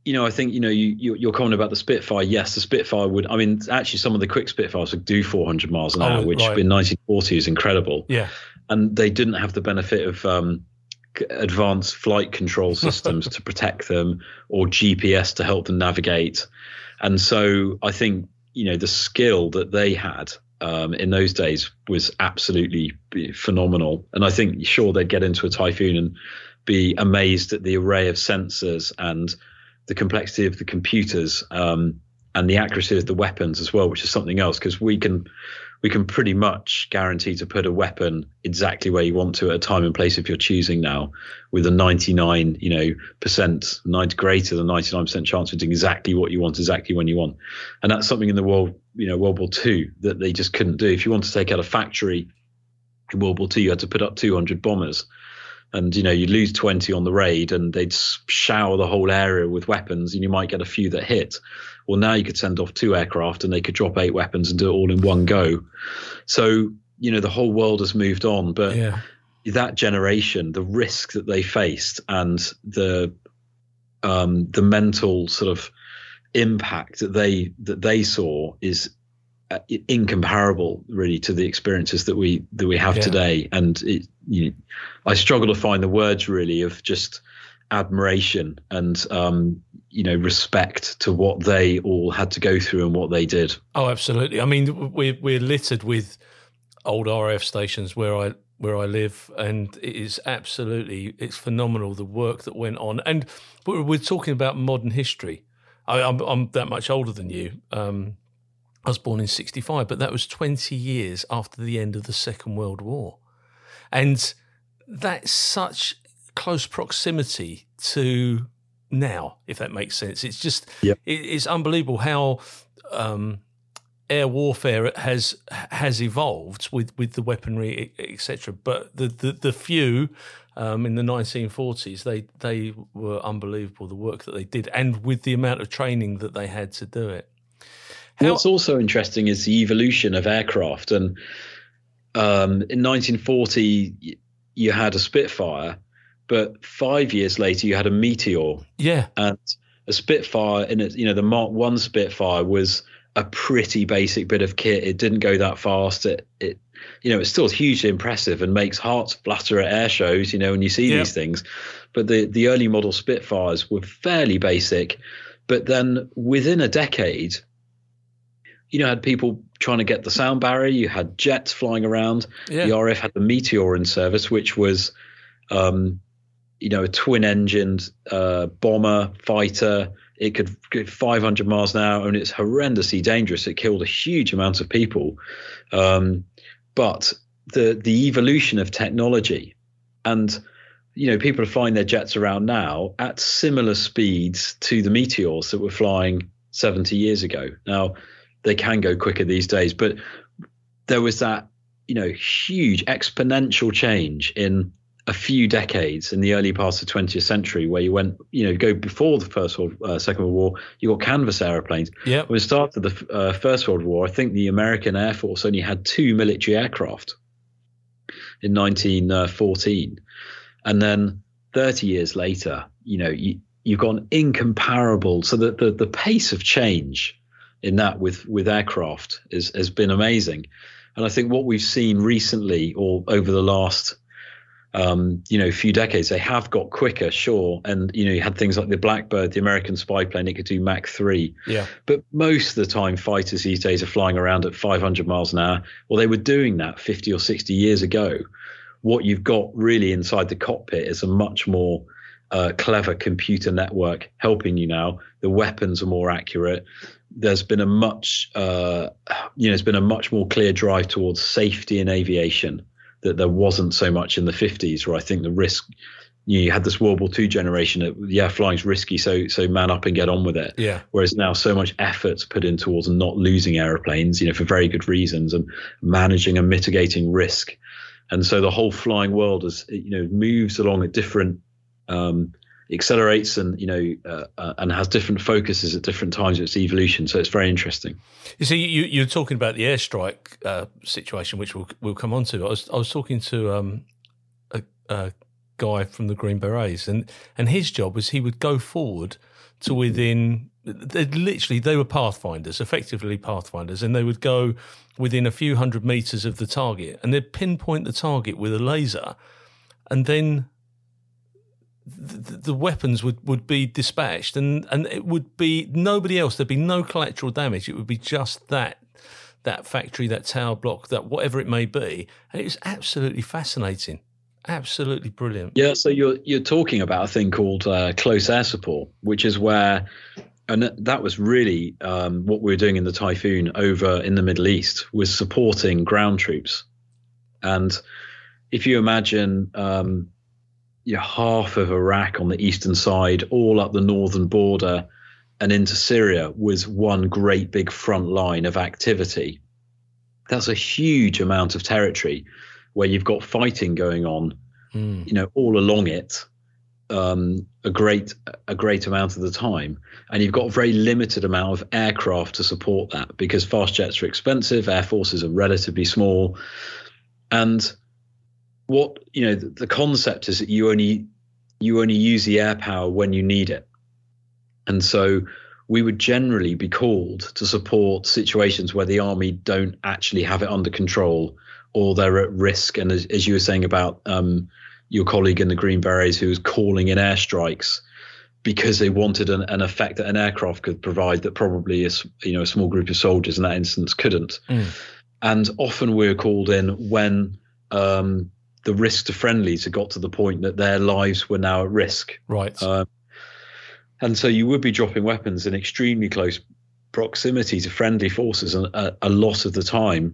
you know, I think you know you, you your comment about the Spitfire. Yes, the Spitfire would. I mean, actually, some of the quick Spitfires would do four hundred miles an hour, oh, which right. in nineteen forty is incredible. Yeah. And they didn't have the benefit of Um, advanced flight control systems to protect them, or G P S to help them navigate. And so I think, you know, the skill that they had um, in those days was absolutely phenomenal. And I think, sure, they'd get into a Typhoon and be amazed at the array of sensors and the complexity of the computers um, and the accuracy of the weapons as well, which is something else, because we can we can pretty much guarantee to put a weapon exactly where you want to at a time and place if you're choosing now, with a ninety-nine, you know, percent, ninety greater than ninety-nine percent chance of doing exactly what you want, exactly when you want. And that's something in the world, you know, World War Two that they just couldn't do. If you want to take out a factory in World War Two, you had to put up two hundred bombers, and, you know, you lose twenty on the raid and they'd shower the whole area with weapons, and you might get a few that hit. Well, now you could send off two aircraft and they could drop eight weapons and do it all in one go. So, you know, the whole world has moved on. But yeah. that generation, the risk that they faced and the um, the mental sort of impact that they that they saw is incomparable, really, to the experiences that we that we have yeah. today. And it, you know, I struggle to find the words, really, of just admiration and um you know respect to what they all had to go through and what they did. Oh, absolutely. I mean, we're we're littered with old R A F stations where I where I live, and it is absolutely it's phenomenal the work that went on. And we're, we're talking about modern history. I, I'm I'm that much older than you. Um, I was born in sixty-five, but that was twenty years after the end of the Second World War, and that's such close proximity to now, if that makes sense. It's just yep. it, it's unbelievable how um air warfare has has evolved with with the weaponry, etc. But the, the the few um in the nineteen forties, they they were unbelievable, the work that they did, and with the amount of training that they had to do it. How- what's also interesting is the evolution of aircraft. And um in nineteen forty you had a Spitfire, but five years later you had a Meteor. Yeah. And a Spitfire, in it, you know, the Mark one Spitfire was a pretty basic bit of kit. It didn't go that fast. It, it you know, it's still hugely impressive and makes hearts flutter at air shows, you know, when you see yeah. these things. But the, the early model Spitfires were fairly basic. But then within a decade, you know, had people trying to get the sound barrier. You had jets flying around. Yeah. The R A F had the Meteor in service, which was um, – you know, a twin-engined uh, bomber, fighter. It could go five hundred miles an hour, and it's horrendously dangerous. It killed a huge amount of people. Um, but the the evolution of technology, and you know, people are flying their jets around now at similar speeds to the Meteors that were flying seventy years ago. Now, they can go quicker these days, but there was that, you know, huge exponential change in a few decades in the early parts of the twentieth century, where you went, you know, you go before the First World, uh, Second World War, you got canvas aeroplanes. Yeah. When it started the uh, First World War, I think the American Air Force only had two military aircraft in nineteen fourteen. And then thirty years later, you know, you, you've gone incomparable. So the, the, the pace of change in that with, with aircraft is, has been amazing. And I think what we've seen recently, or over the last Um, you know, few decades, they have got quicker, sure. And, you know, you had things like the Blackbird, the American spy plane, it could do Mach three. Yeah. But most of the time, fighters these days are flying around at five hundred miles an hour. Well, they were doing that fifty or sixty years ago. What you've got really inside the cockpit is a much more uh, clever computer network helping you now. The weapons are more accurate. There's been a much, uh, you know, it's been a much more clear drive towards safety in aviation that there wasn't so much in the fifties, where I think the risk, you, know, you had this World War Two generation of, yeah, flying's risky, so so man up and get on with it. Yeah. Whereas now so much effort's put in towards not losing airplanes, you know, for very good reasons, and managing and mitigating risk. And so the whole flying world is, you know, moves along at different, um, accelerates and, you know, uh, uh, and has different focuses at different times of its evolution. So it's very interesting. You see, you, you're talking about the airstrike uh, situation, which we'll, we'll come on to. I was, I was talking to um, a, a guy from the Green Berets, and, and his job was he would go forward to within, literally they were pathfinders, effectively pathfinders, and they would go within a few hundred metres of the target, and they'd pinpoint the target with a laser, and then The, the weapons would, would be dispatched, and, and it would be nobody else. There'd be no collateral damage. It would be just that that factory, that tower block, that whatever it may be. And it was absolutely fascinating, absolutely brilliant. Yeah. So you're you're talking about a thing called uh, close air support, which is where, and that was really um, what we were doing in the Typhoon over in the Middle East, was supporting ground troops. And if you imagine, Um, Yeah, half of Iraq on the eastern side, all up the northern border and into Syria, was one great big front line of activity. That's a huge amount of territory where you've got fighting going on, mm. you know, all along it, um, a great a great amount of the time. And you've got a very limited amount of aircraft to support that, because fast jets are expensive, air forces are relatively small. And what, you know, the, the concept is that you only you only use the air power when you need it. And so we would generally be called to support situations where the army don't actually have it under control, or they're at risk. And as, as you were saying about um, your colleague in the Green Berets who was calling in airstrikes because they wanted an, an effect that an aircraft could provide that probably a, you know, a small group of soldiers in that instance couldn't. Mm. And often we're called in when um, – the risk to friendlies had got to the point that their lives were now at risk. Right. Um, and so you would be dropping weapons in extremely close proximity to friendly forces and a, a lot of the time.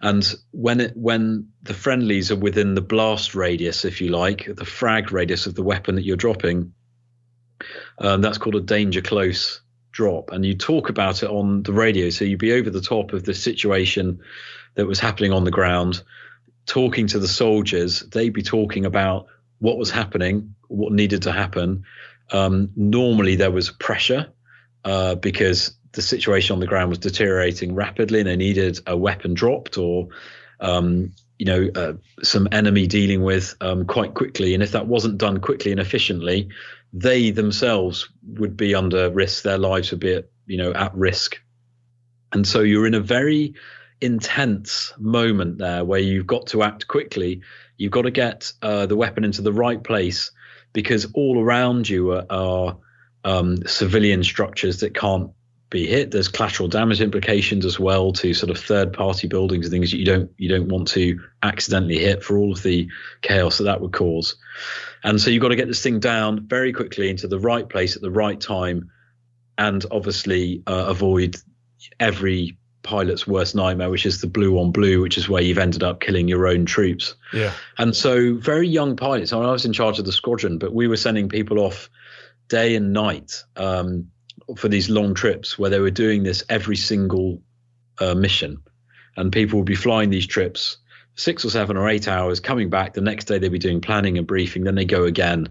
And when it, when the friendlies are within the blast radius, if you like, the frag radius of the weapon that you're dropping, um, that's called a danger close drop. And you talk about it on the radio. So you'd be over the top of the situation that was happening on the ground, talking to the soldiers. They'd be talking about what was happening, what needed to happen. Um, normally there was pressure uh, because the situation on the ground was deteriorating rapidly and they needed a weapon dropped, or, um, you know, uh, some enemy dealing with um, quite quickly. And if that wasn't done quickly and efficiently, they themselves would be under risk. Their lives would be at, you know, at risk. And so you're in a very intense moment there where you've got to act quickly. You've got to get uh, the weapon into the right place, because all around you are, are um, civilian structures that can't be hit. There's collateral damage implications as well to sort of third party buildings and things that you don't you don't want to accidentally hit for all of the chaos that that would cause. And so you've got to get this thing down very quickly into the right place at the right time, and obviously uh, avoid every pilot's worst nightmare, which is the blue on blue, which is where you've ended up killing your own troops. Yeah. And so very young pilots, I mean, I was in charge of the squadron, but we were sending people off day and night um, for these long trips where they were doing this every single uh, mission. And people would be flying these trips six or seven or eight hours, coming back. The next day they'd be doing planning and briefing. Then they go again.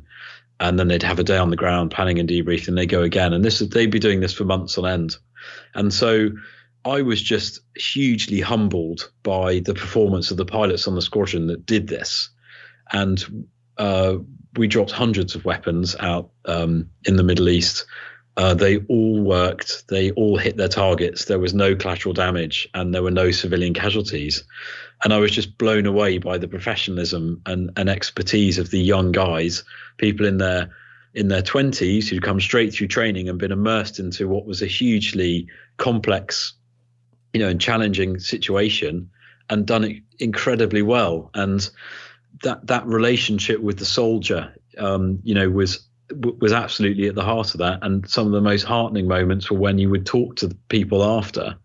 And then they'd have a day on the ground planning and debriefing, and they go again. And this they'd be doing this for months on end. And so I was just hugely humbled by the performance of the pilots on the squadron that did this. And uh, we dropped hundreds of weapons out um, in the Middle East. Uh, they all worked. They all hit their targets. There was no collateral damage, and there were no civilian casualties. And I was just blown away by the professionalism and, and expertise of the young guys, people in their in their twenties who'd come straight through training and been immersed into what was a hugely complex, you know, and challenging situation, and done it incredibly well. And that that relationship with the soldier, um, you know, was. was absolutely at the heart of that. And some of the most heartening moments were when you would talk to the people after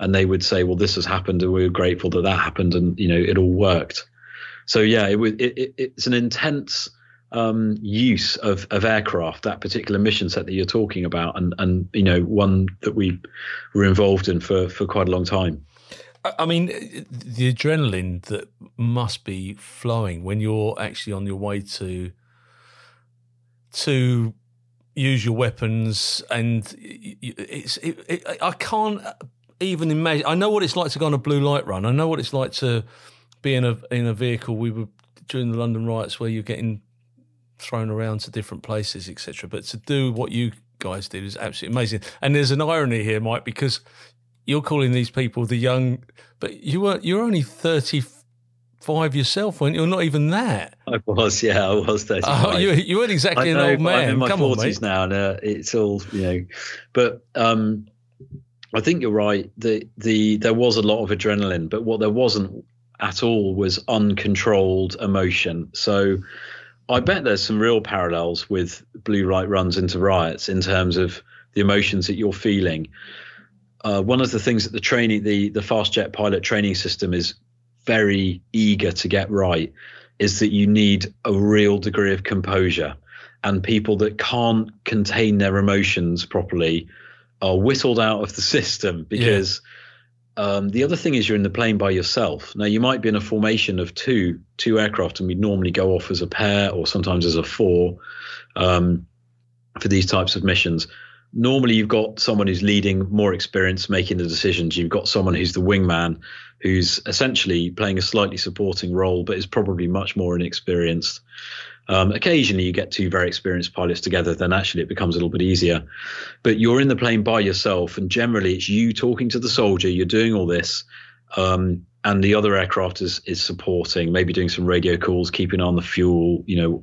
and they would say, well, this has happened and we're grateful that that happened, and you know, it all worked. So yeah, it was it, it's an intense um use of of aircraft, that particular mission set that you're talking about, and and you know, one that we were involved in for for quite a long time. I mean, the adrenaline that must be flowing when you're actually on your way to to use your weapons, and it's it, it, I can't even imagine. I know what it's like to go on a blue light run. I know what it's like to be in a in a vehicle. We were during the London riots where you're getting thrown around to different places, et cetera. But to do what you guys did is absolutely amazing. And there's an irony here, Mike, because you're calling these people the young, but you were you're only thirty-four. Five yourself, weren't you? Not even that. I was, yeah, I was thirty-five. Oh, you, you weren't exactly I know, an old man. I'm in my Come forties on, now, and uh, it's all, you know. But um, I think you're right. The the there was a lot of adrenaline, but what there wasn't at all was uncontrolled emotion. So I bet there's some real parallels with blue light runs into riots in terms of the emotions that you're feeling. Uh, one of the things that the training, the the fast jet pilot training system is very eager to get right is that you need a real degree of composure, and people that can't contain their emotions properly are whittled out of the system, because yeah. um, the other thing is you're in the plane by yourself. Now you might be in a formation of two, two aircraft, and we'd normally go off as a pair or sometimes as a four um, for these types of missions. Normally you've got someone who's leading, more experienced, making the decisions. You've got someone who's the wingman, who's essentially playing a slightly supporting role, but is probably much more inexperienced. Um, occasionally you get two very experienced pilots together, then actually it becomes a little bit easier. But you're in the plane by yourself, and generally it's you talking to the soldier, you're doing all this, um, and the other aircraft is is supporting, maybe doing some radio calls, keeping on the fuel, you know,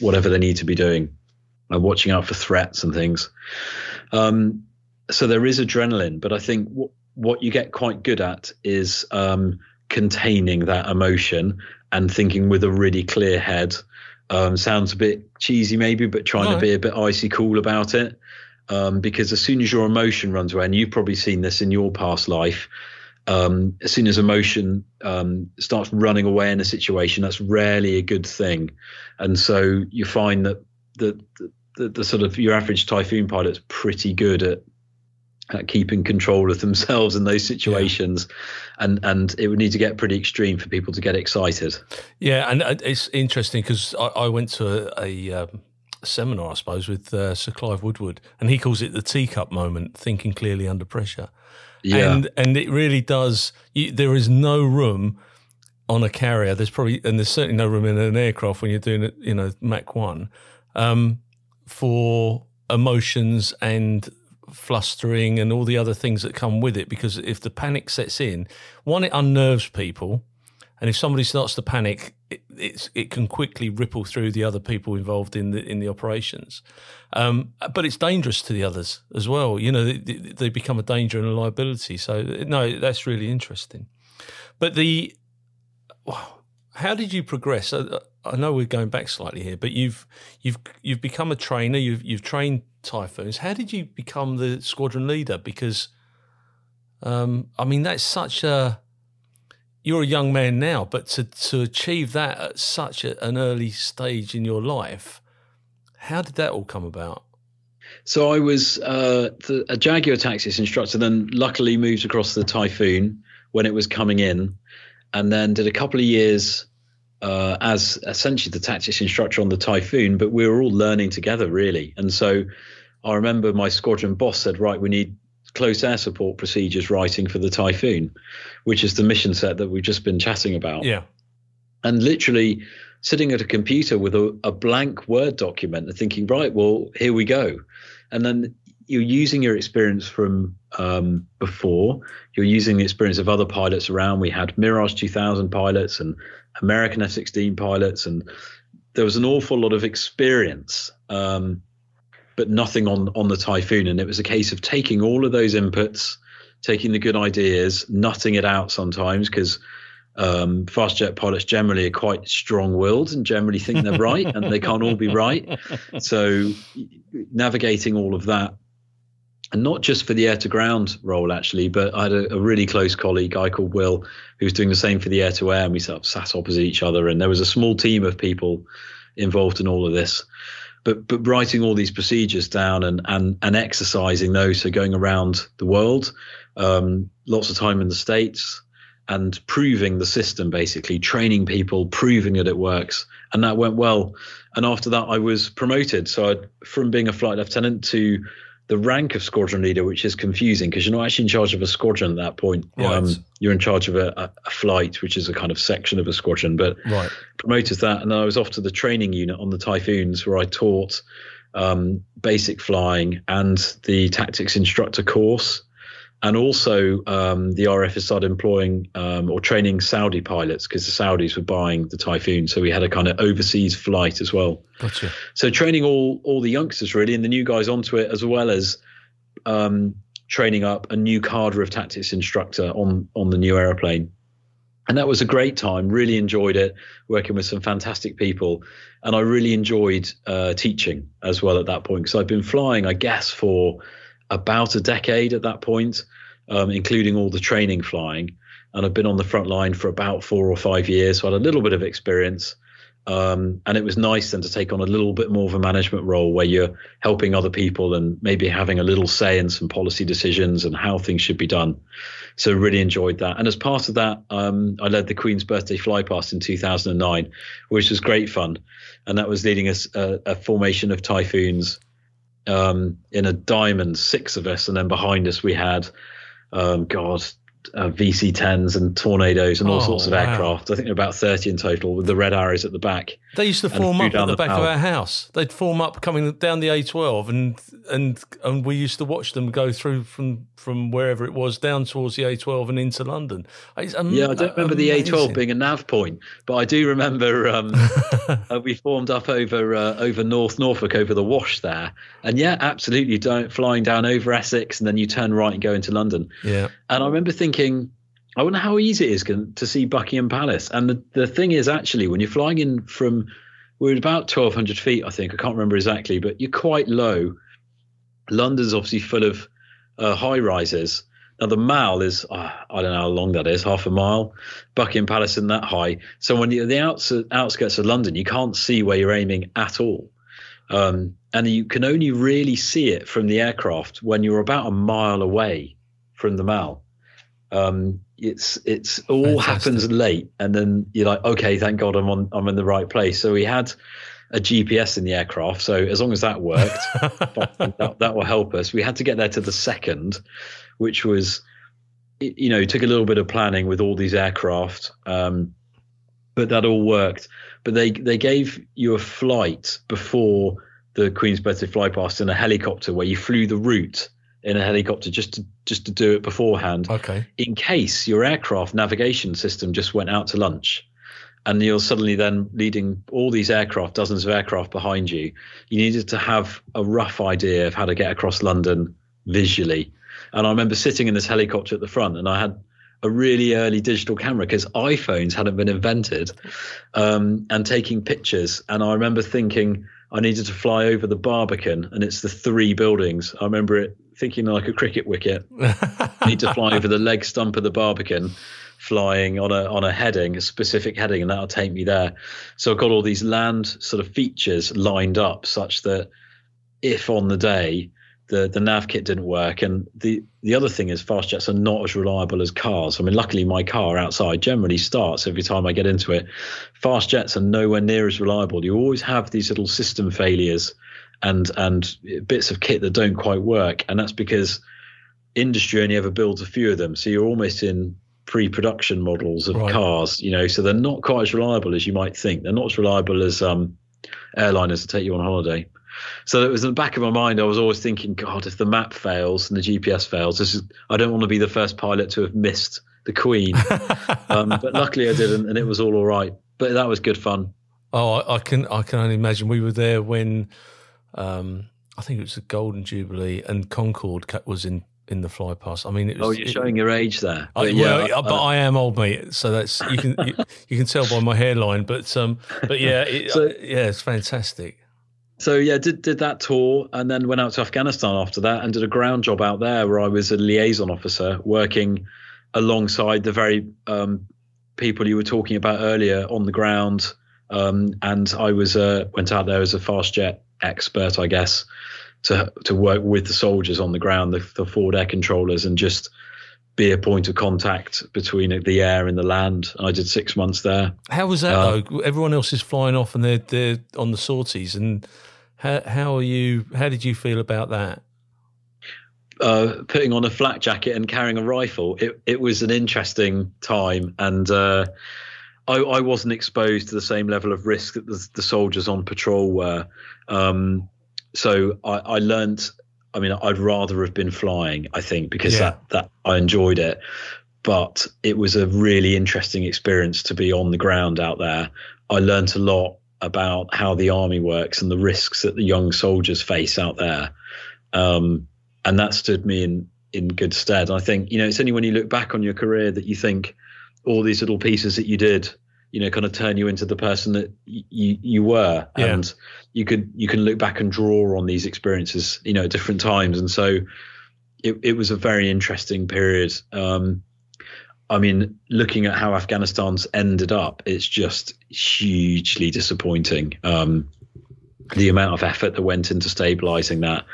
whatever they need to be doing. Watching out for threats and things. Um, so there is adrenaline, but I think w- what you get quite good at is um, containing that emotion and thinking with a really clear head. Um, sounds a bit cheesy maybe, but trying All right. to be a bit icy cool about it. Um, because as soon as your emotion runs away, and you've probably seen this in your past life, um, as soon as emotion um, starts running away in a situation, that's rarely a good thing. And so you find that the, the The, the sort of your average Typhoon pilot's pretty good at, at keeping control of themselves in those situations, yeah. and and it would need to get pretty extreme for people to get excited. Yeah, and it's interesting because I, I went to a, a um, seminar, I suppose, with uh, Sir Clive Woodward, and he calls it the teacup moment, thinking clearly under pressure. Yeah, and and it really does. You, there is no room on a carrier. There's probably and there's certainly no room in an aircraft when you're doing it, you know, Mach one. Um, for emotions and flustering and all the other things that come with it, because if the panic sets in, one, it unnerves people, And if somebody starts to panic, it, it's, it can quickly ripple through the other people involved in the in the operations. Um, but it's dangerous to the others as well. You know, they, they become a danger and a liability. So, no, that's really interesting. But the how did you progress? I, I know we're going back slightly here, but you've you've you've become a trainer. You've you've trained Typhoons. How did you become the squadron leader? Because, um, I mean, that's such a you're a young man now, but to, to achieve that at such a, an early stage in your life, how did that all come about? So I was uh, the, a Jaguar taxis instructor, then luckily moved across the Typhoon when it was coming in, and then did a couple of years uh, as essentially the tactics instructor on the Typhoon, but we were all learning together, really. And so I remember my squadron boss said, right, we need close air support procedures writing for the Typhoon, which is the mission set that we've just been chatting about. Yeah. And literally sitting at a computer with a, a blank Word document and thinking, right, well, here we go. And then you're using your experience from um, before. You're using the experience of other pilots around. We had Mirage two thousand pilots and American F sixteen pilots, and there was an awful lot of experience, um, but nothing on, on the Typhoon. And it was a case of taking all of those inputs, taking the good ideas, nutting it out sometimes, because um, fast jet pilots generally are quite strong-willed and generally think they're right, and they can't all be right. So navigating all of that, and not just for the air-to-ground role, actually, but I had a, a really close colleague, guy called Will, who was doing the same for the air-to-air, and we sort of sat opposite each other, and there was a small team of people involved in all of this. But but writing all these procedures down and and, and exercising those, so going around the world, um, lots of time in the States, and proving the system, basically, training people, proving that it works, and that went well. And after that, I was promoted. So I'd, from being a flight lieutenant to the rank of squadron leader, which is confusing because you're not actually in charge of a squadron at that point. Right. Um, you're in charge of a, a, a flight, which is a kind of section of a squadron, but right. Promoted that. And then I was off to the training unit on the Typhoons, where I taught um, basic flying and the tactics instructor course. And also um, the R F started employing um, or training Saudi pilots, because the Saudis were buying the Typhoon. So we had a kind of overseas flight as well. Gotcha. So training all all the youngsters, really, and the new guys onto it, as well as um, training up a new cadre of tactics instructor on, on the new aeroplane. And that was a great time. Really enjoyed it, working with some fantastic people. And I really enjoyed uh, teaching as well at that point, because I'd been flying, I guess, for about a decade at that point, um, including all the training flying. And I've been on the front line for about four or five years. So I had a little bit of experience. Um, and it was nice then to take on a little bit more of a management role, where you're helping other people and maybe having a little say in some policy decisions and how things should be done. So really enjoyed that. And as part of that, um, I led the Queen's Birthday Flypast in two thousand nine, which was great fun. And that was leading us a, a formation of Typhoons, um in a diamond, six of us, and then behind us we had um god uh, V C tens and Tornadoes and all oh, sorts of wow. aircraft. I think about thirty in total, with the Red Arrows at the back. They used to form up at the back power. of our house. They'd form up coming down the A twelve, and and and we used to watch them go through from from wherever it was down towards the A twelve and into London. It's am- yeah I don't remember amazing. The A twelve being a nav point, but I do remember um uh, we formed up over uh, over North Norfolk, over the Wash there, and yeah, absolutely don't flying down over Essex, and then you turn right and go into London. Yeah. And I remember thinking Thinking, I wonder how easy it is to see Buckingham Palace. And the, the thing is, actually, when you're flying in from, we're at about twelve hundred feet, I think. I can't remember exactly, but you're quite low. London's obviously full of uh, high rises. Now, the mall is, oh, I don't know how long that is, half a mile. Buckingham Palace isn't that high. So when you're at the outs- outskirts of London, you can't see where you're aiming at all. Um, and you can only really see it from the aircraft when you're about a mile away from the mall. Um, it's it's all Fantastic. Happens late, and then you're like, okay, thank God I'm on I'm in the right place. So we had a G P S in the aircraft, so as long as that worked, that, that will help us. We had to get there to the second, which was, you know, took a little bit of planning with all these aircraft, um, but that all worked. But they they gave you a flight before the Queen's Birthday Flypast in a helicopter, where you flew the route in a helicopter just to, just to do it beforehand, okay, in case your aircraft navigation system just went out to lunch. And you're suddenly then leading all these aircraft, dozens of aircraft behind you. You needed to have a rough idea of how to get across London visually. And I remember sitting in this helicopter at the front, and I had a really early digital camera because iPhones hadn't been invented, um, and taking pictures. And I remember thinking I needed to fly over the Barbican, and it's the three buildings. I remember it thinking like a cricket wicket. I need to fly over the leg stump of the Barbican, flying on a on a heading, a specific heading, and that'll take me there. So I've got all these land sort of features lined up such that if on the day the the nav kit didn't work. And the the other thing is fast jets are not as reliable as cars. I mean, luckily my car outside generally starts every time I get into it. Fast jets are nowhere near as reliable. You always have these little system failures and and bits of kit that don't quite work, and that's because industry only ever builds a few of them. So you're almost in pre-production models of right. cars, you know, so they're not quite as reliable as you might think. They're not as reliable as um, airliners to take you on holiday. So it was in the back of my mind. I was always thinking, God, if the map fails and the G P S fails, this is, I don't want to be the first pilot to have missed the Queen. um, but luckily I didn't, and it was all all right. But that was good fun. Oh, I, I can I can only imagine. We were there when um, I think it was the Golden Jubilee, and Concorde was in, in the fly past. I mean, it was, oh, you're it, showing your age there. I, but yeah, well, I, but I am old, mate. So that's you can you, you can tell by my hairline. But um, but yeah, it, so, yeah, it's fantastic. So yeah, did did that tour, and then went out to Afghanistan after that and did a ground job out there where I was a liaison officer working alongside the very um, people you were talking about earlier on the ground. Um, and I was uh, went out there as a fast jet expert, I guess, to to work with the soldiers on the ground, the, the forward air controllers, and just be a point of contact between the air and the land. I did six months there. How was that uh, though? Everyone else is flying off and they're they're on the sorties, and how how are you? How did you feel about that? Uh, putting on a flak jacket and carrying a rifle, it it was an interesting time, and uh, I, I wasn't exposed to the same level of risk that the, the soldiers on patrol were. Um, so I, I learned. I mean, I'd rather have been flying, I think, because yeah. that, that I enjoyed it. But it was a really interesting experience to be on the ground out there. I learned a lot about how the army works and the risks that the young soldiers face out there. Um, and that stood me in, in good stead. I think, you know, it's only when you look back on your career that you think all these little pieces that you did, you know, kind of turn you into the person that y- you you were, yeah. and you could you can look back and draw on these experiences, you know, at different times. And so, it it was a very interesting period. Um, I mean, looking at how Afghanistan's ended up, it's just hugely disappointing. Um, the amount of effort that went into stabilizing that,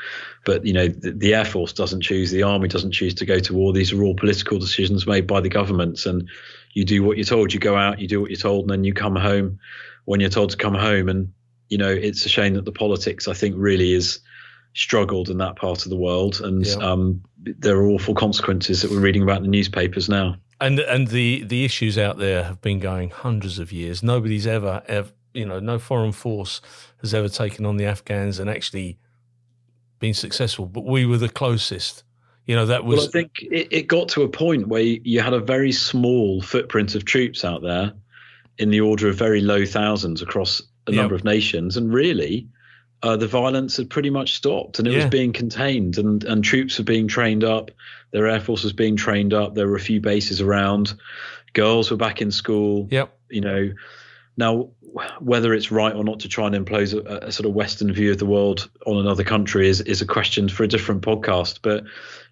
but you know, the, the Air Force doesn't choose, the Army doesn't choose to go to war. These are all political decisions made by the governments, and you do what you're told. You go out, you do what you're told, and then you come home when you're told to come home. And, you know, it's a shame that the politics, I think, really is struggled in that part of the world. And yeah. um, there are awful consequences that we're reading about in the newspapers now. And and the, the issues out there have been going hundreds of years. Nobody's ever, ever, you know, no foreign force has ever taken on the Afghans and actually been successful. But we were the closest. You know, that was. Well, I think it, it got to a point where you, you had a very small footprint of troops out there, in the order of very low thousands across a yep. number of nations, and really, uh, the violence had pretty much stopped, and it yeah. was being contained, and and troops were being trained up, their air force was being trained up, there were a few bases around, girls were back in school. Yep. You know, now whether it's right or not to try and impose a, a sort of Western view of the world on another country is is a question for a different podcast, but.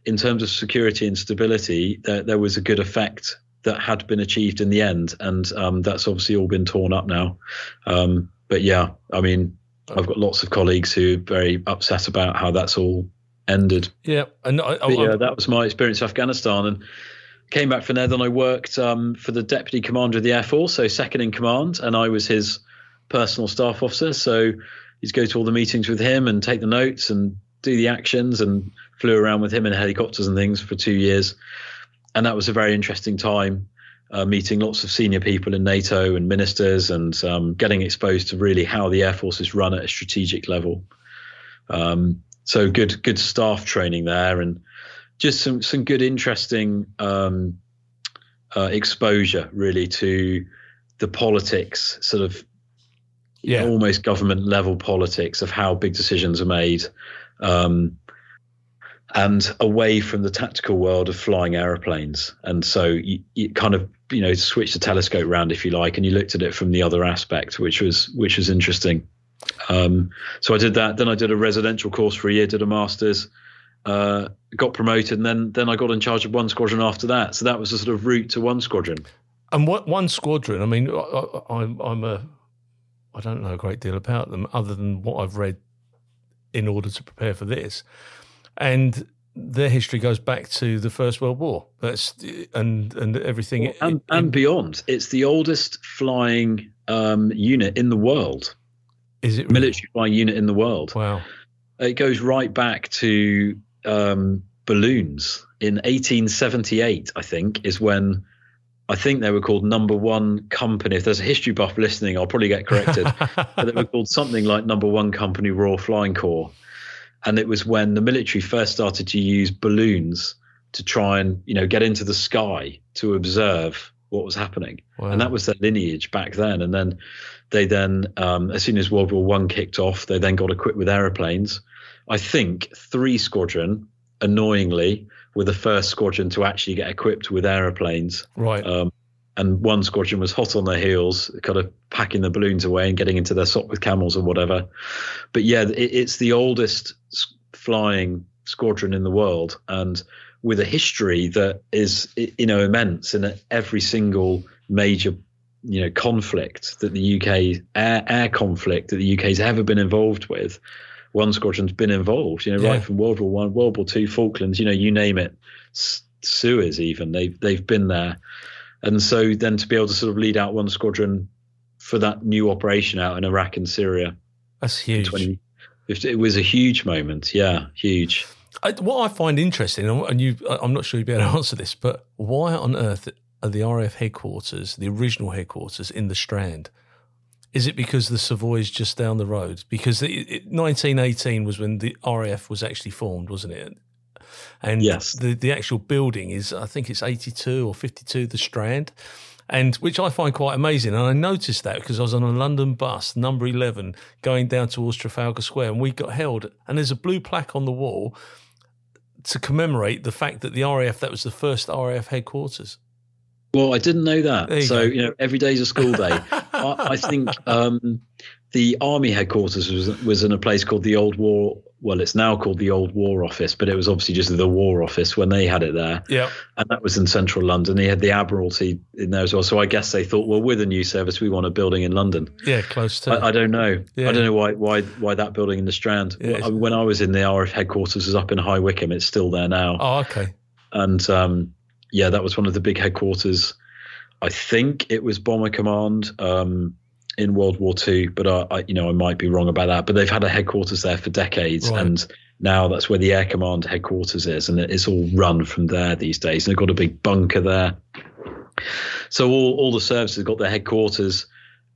In terms of security and stability, there, there was a good effect that had been achieved in the end. And um, that's obviously all been torn up now. Um, but yeah, I mean, I've got lots of colleagues who are very upset about how that's all ended. Yeah. And I, I, yeah, that was my experience in Afghanistan, and came back from there. Then I worked um, for the deputy commander of the Air Force, so second in command, and I was his personal staff officer. So he'd go to all the meetings with him and take the notes and do the actions, and flew around with him in helicopters and things for two years. And that was a very interesting time, uh, meeting lots of senior people in NATO and ministers, and um, getting exposed to really how the Air Force is run at a strategic level. Um, So good, good staff training there, and just some, some good, interesting um, uh, exposure really to the politics, sort of yeah. you know, almost government level politics of how big decisions are made, um, and away from the tactical world of flying aeroplanes. And so you, you kind of, you know, switch the telescope round, if you like, and you looked at it from the other aspect, which was, which was interesting. Um, so I did that. Then I did a residential course for a year, did a master's, uh, got promoted, and then then I got in charge of One Squadron after that. So that was the sort of route to One Squadron. And what One Squadron? I mean, I, I, I'm a I don't know a great deal about them other than what I've read in order to prepare for this. And their history goes back to the First World War. That's and and everything well, and, it, and beyond. It's the oldest flying um, unit in the world. Is it really? Military flying unit in the world. Wow. It goes right back to um, balloons. In eighteen seventy-eight, I think, is when I think they were called Number One Company. If there's a history buff listening, I'll probably get corrected. But they were called something like Number One Company Royal Flying Corps. And it was when the military first started to use balloons to try and, you know, get into the sky to observe what was happening. Wow. And that was their lineage back then. And then they then, um, as soon as World War One kicked off, they then got equipped with aeroplanes. I think three Squadron, annoyingly, were the first Squadron to actually get equipped with aeroplanes. Right. Um, and One Squadron was hot on their heels, kind of packing the balloons away and getting into their sock with camels or whatever. But yeah, it, it's the oldest flying squadron in the world, and with a history that is, you know, immense, in every single major, you know, conflict that the U K air, air conflict that the U K's ever been involved with, One Squadron's been involved. You know, yeah. right from World War One, World War Two, Falklands. You know, you name it, Suez even. They've they've been there, and so then to be able to sort of lead out One Squadron for that new operation out in Iraq and Syria. That's huge. twenty, it was a huge moment. Yeah, huge. I, what I find interesting, and you, I'm not sure you'd be able to answer this, but why on earth are the R A F headquarters, the original headquarters, in the Strand? Is it because the Savoy's just down the road? Because it, it, nineteen eighteen was when the R A F was actually formed, wasn't it? And yes. the, the actual building is, I think it's eighty-two or fifty-two, the Strand, and which I find quite amazing. And I noticed that because I was on a London bus, number eleven, going down towards Trafalgar Square, and we got held, and there's a blue plaque on the wall to commemorate the fact that the R A F, that was the first R A F headquarters. Well, I didn't know that. You so, go. you know, every day's a school day. I, I think um, the Army headquarters was, was in a place called the Old War. Well, it's now called the Old War Office, but it was obviously just the War Office when they had it there. Yeah. And that was in central London. They had the Admiralty in there as well. So I guess they thought, well, we're the new service. We want a building in London. Yeah, close to. I, I don't know. Yeah. I don't know why why why that building in the Strand. Yeah, when I was in the R A F headquarters, it was up in High Wycombe. It's still there now. Oh, okay. And um, yeah, that was one of the big headquarters. I think it was Bomber Command um, in World War Two, but I, I, you know, I might be wrong about that. But they've had a headquarters there for decades, right. And now that's where the Air Command headquarters is, and it's all run from there these days. And they've got a big bunker there, so all all the services have got their headquarters,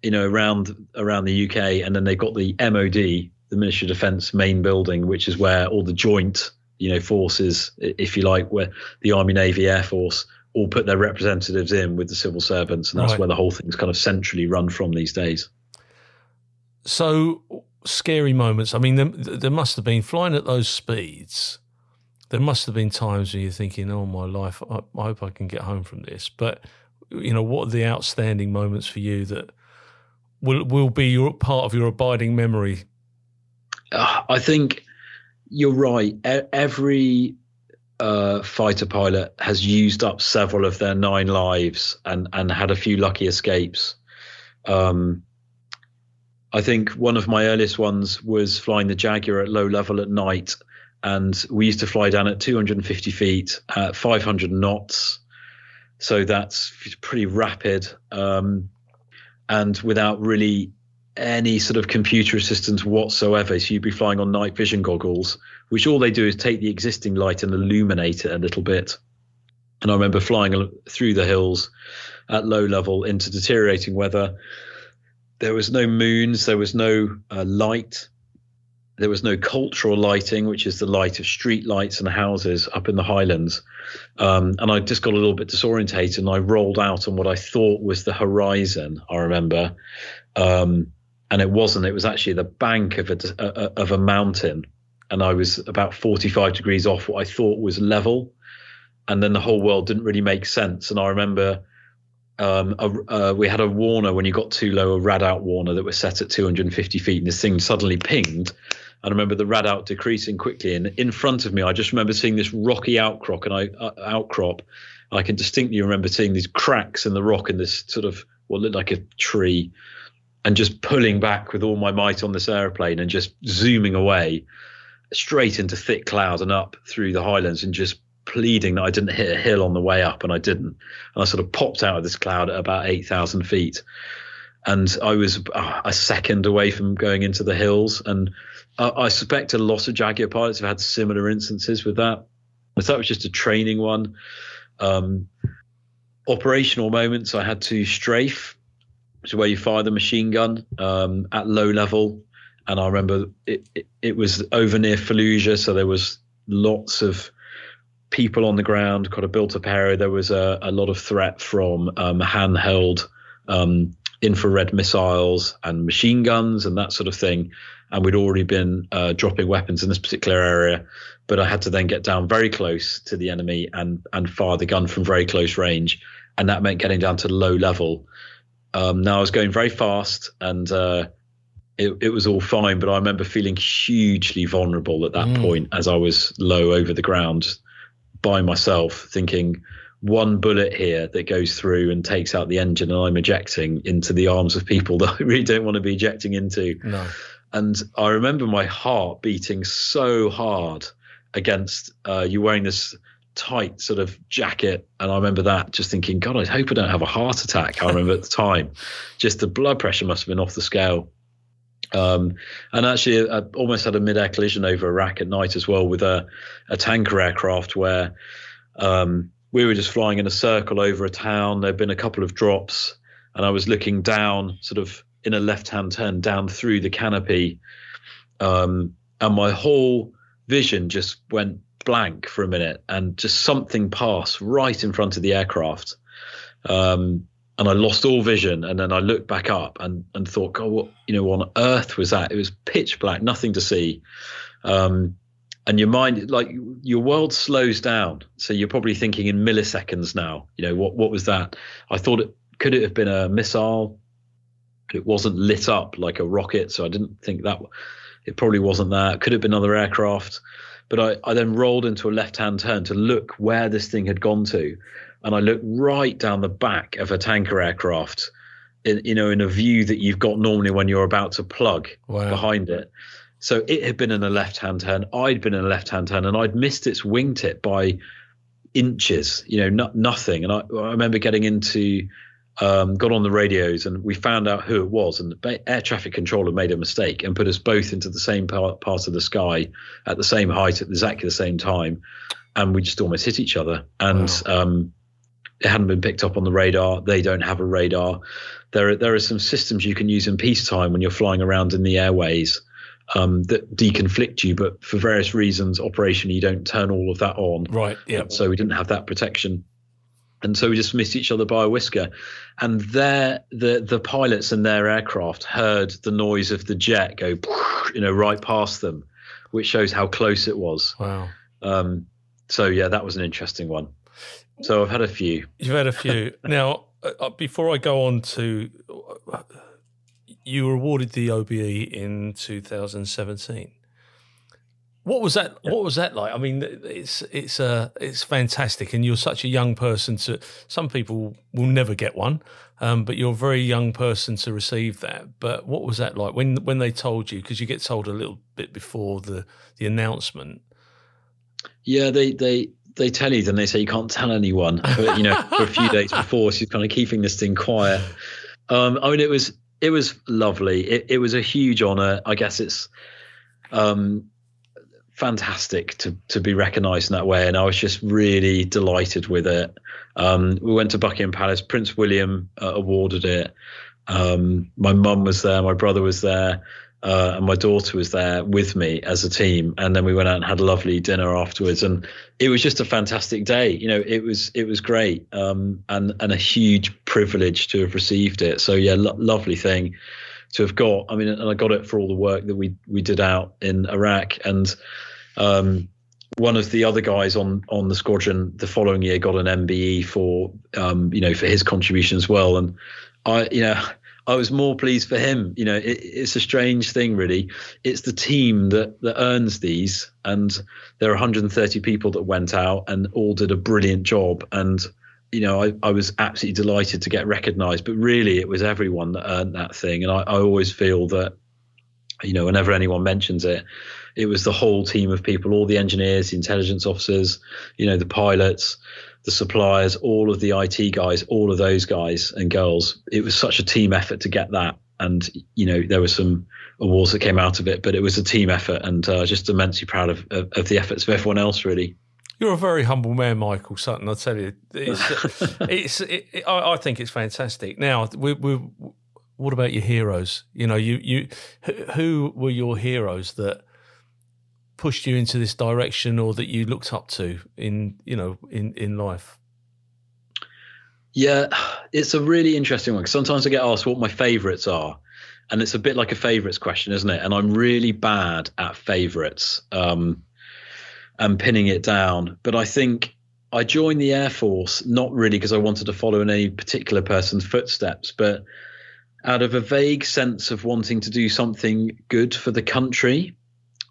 you know, around around the U K, and then they've got the M O D, the Ministry of Defence main building, which is where all the joint, you know, forces, if you like, where the Army, Navy, Air Force all put their representatives in with the civil servants, and that's right. where the whole thing's kind of centrally run from these days. So scary moments. I mean, there, there must have been, flying at those speeds, there must have been times where you're thinking, oh, my life, I, I hope I can get home from this. But, you know, what are the outstanding moments for you that will will be your part of your abiding memory? Uh, I think you're right. E- every... Uh, fighter pilot has used up several of their nine lives and and had a few lucky escapes. Um, I think one of my earliest ones was flying the Jaguar at low level at night, and we used to fly down at two hundred fifty feet at five hundred knots, so that's pretty rapid, um, and without really any sort of computer assistance whatsoever. So you'd be flying on night vision goggles, which all they do is take the existing light and illuminate it a little bit. And I remember flying through the hills at low level into deteriorating weather. There was no moons, there was no uh, light. There was no cultural lighting, which is the light of street lights and houses up in the Highlands. Um, and I just got a little bit disorientated, and I rolled out on what I thought was the horizon, I remember. Um, and it wasn't. It was actually the bank of a, a, of a mountain. And I was about forty-five degrees off what I thought was level. And then the whole world didn't really make sense. And I remember um, a, uh, we had a warner when you got too low, a rad-out warner that was set at two hundred fifty feet. And this thing suddenly pinged. I remember the rad out decreasing quickly, and in front of me, I just remember seeing this rocky outcrop, and I uh, outcrop. I can distinctly remember seeing these cracks in the rock and this sort of what looked like a tree, and just pulling back with all my might on this airplane and just zooming away straight into thick cloud and up through the Highlands, and just pleading that I didn't hit a hill on the way up, and I didn't. And I sort of popped out of this cloud at about eight thousand feet. And I was a second away from going into the hills. And I, I suspect a lot of Jaguar pilots have had similar instances with that. But that was just a training one. Um, operational moments, I had to strafe, which is where you fire the machine gun um, at low level. And I remember it, it, it was over near Fallujah, so there was lots of people on the ground, kind of built up area. There was a, a lot of threat from um, handheld um infrared missiles and machine guns and that sort of thing. And we'd already been uh, dropping weapons in this particular area, but I had to then get down very close to the enemy and and fire the gun from very close range. And that meant getting down to low level. Um, now I was going very fast, and uh, it, it was all fine, but I remember feeling hugely vulnerable at that mm. point as I was low over the ground by myself, thinking, one bullet here that goes through and takes out the engine, and I'm ejecting into the arms of people that I really don't want to be ejecting into. No. And I remember my heart beating so hard against uh, you wearing this tight sort of jacket. And I remember that just thinking, God, I hope I don't have a heart attack. I remember at the time, just the blood pressure must have been off the scale. Um, and actually I almost had a mid-air collision over Iraq at night as well with a, a tanker aircraft where um, – we were just flying in a circle over a town. There'd been a couple of drops, and I was looking down sort of in a left-hand turn down through the canopy. Um, and my whole vision just went blank for a minute, and just something passed right in front of the aircraft. Um, and I lost all vision. And then I looked back up and, and thought, God, what, you know, on earth was that? It was pitch black, nothing to see. Um, And your mind, like your world slows down. So you're probably thinking in milliseconds now, you know, what, what was that? I thought it, could it have been a missile? It wasn't lit up like a rocket. So I didn't think that, it probably wasn't that. Could have been another aircraft. But I, I then rolled into a left-hand turn to look where this thing had gone to. And I looked right down the back of a tanker aircraft, in, you know, in a view that you've got normally when you're about to plug wow. behind it. So it had been in a left-hand turn. I'd been in a left-hand turn, and I'd missed its wingtip by inches, you know, not, nothing. And I, I remember getting into, um, got on the radios, and we found out who it was. And the air traffic controller made a mistake and put us both into the same part, part of the sky at the same height at exactly the same time. And we just almost hit each other. And wow. um, it hadn't been picked up on the radar. They don't have a radar. There are, there are some systems you can use in peacetime when you're flying around in the airways. Um, that deconflict you, but for various reasons, operationally, you don't turn all of that on. Right. Yeah. So we didn't have that protection, and so we just missed each other by a whisker. And there, the the pilots and their aircraft heard the noise of the jet go, you know, right past them, which shows how close it was. Wow. Um. So yeah, that was an interesting one. So I've had a few. You've had a few. Now, uh, before I go on to. Uh, You were awarded the O B E in two thousand seventeen. What was that? What was that like? I mean, it's it's uh, it's fantastic, and you're such a young person to. Some people will never get one, um, but you're a very young person to receive that. But what was that like when when they told you? Because you get told a little bit before the the announcement. Yeah, they they. They tell you, then they say you can't tell anyone. But, you know, for a few days before, so you're kind of keeping this thing quiet. Um, I mean, it was. It was lovely. It, it was a huge honour. I guess it's um, fantastic to to be recognised in that way, and I was just really delighted with it. Um, we went to Buckingham Palace. Prince William uh, awarded it. Um, my mum was there. My brother was there. uh, and my daughter was there with me as a team. And then we went out and had a lovely dinner afterwards. And it was just a fantastic day. You know, it was it was great, um, and and a huge privilege to have received it. So, yeah, lo- lovely thing to have got. I mean, and I got it for all the work that we we did out in Iraq. And um, one of the other guys on on the squadron the following year got an M B E for, um, you know, for his contribution as well. And I, you know, I was more pleased for him. You know, it, it's a strange thing, really. It's the team that, that earns these, and there are one hundred thirty people that went out and all did a brilliant job. And, you know, I, I was absolutely delighted to get recognised, but really it was everyone that earned that thing. And I, I always feel that, you know, whenever anyone mentions it, it was the whole team of people, all the engineers, the intelligence officers, you know, the pilots, the suppliers, all of the I T guys, all of those guys and girls. It was such a team effort to get that. And, you know, there were some awards that came out of it, but it was a team effort. And uh, just immensely proud of, of, of the efforts of everyone else, really. You're a very humble man, Michael Sutton, I tell you. It's, it's, it, it, I, I think it's fantastic. Now, we, we, what about your heroes? You know, you, you, who were your heroes that pushed you into this direction, or that you looked up to in, you know, in, in life? Yeah, it's a really interesting one, because sometimes I get asked what my favourites are, and it's a bit like a favourites question, isn't it? And I'm really bad at favourites um, and pinning it down. But I think I joined the Air Force not really because I wanted to follow in any particular person's footsteps, but out of a vague sense of wanting to do something good for the country.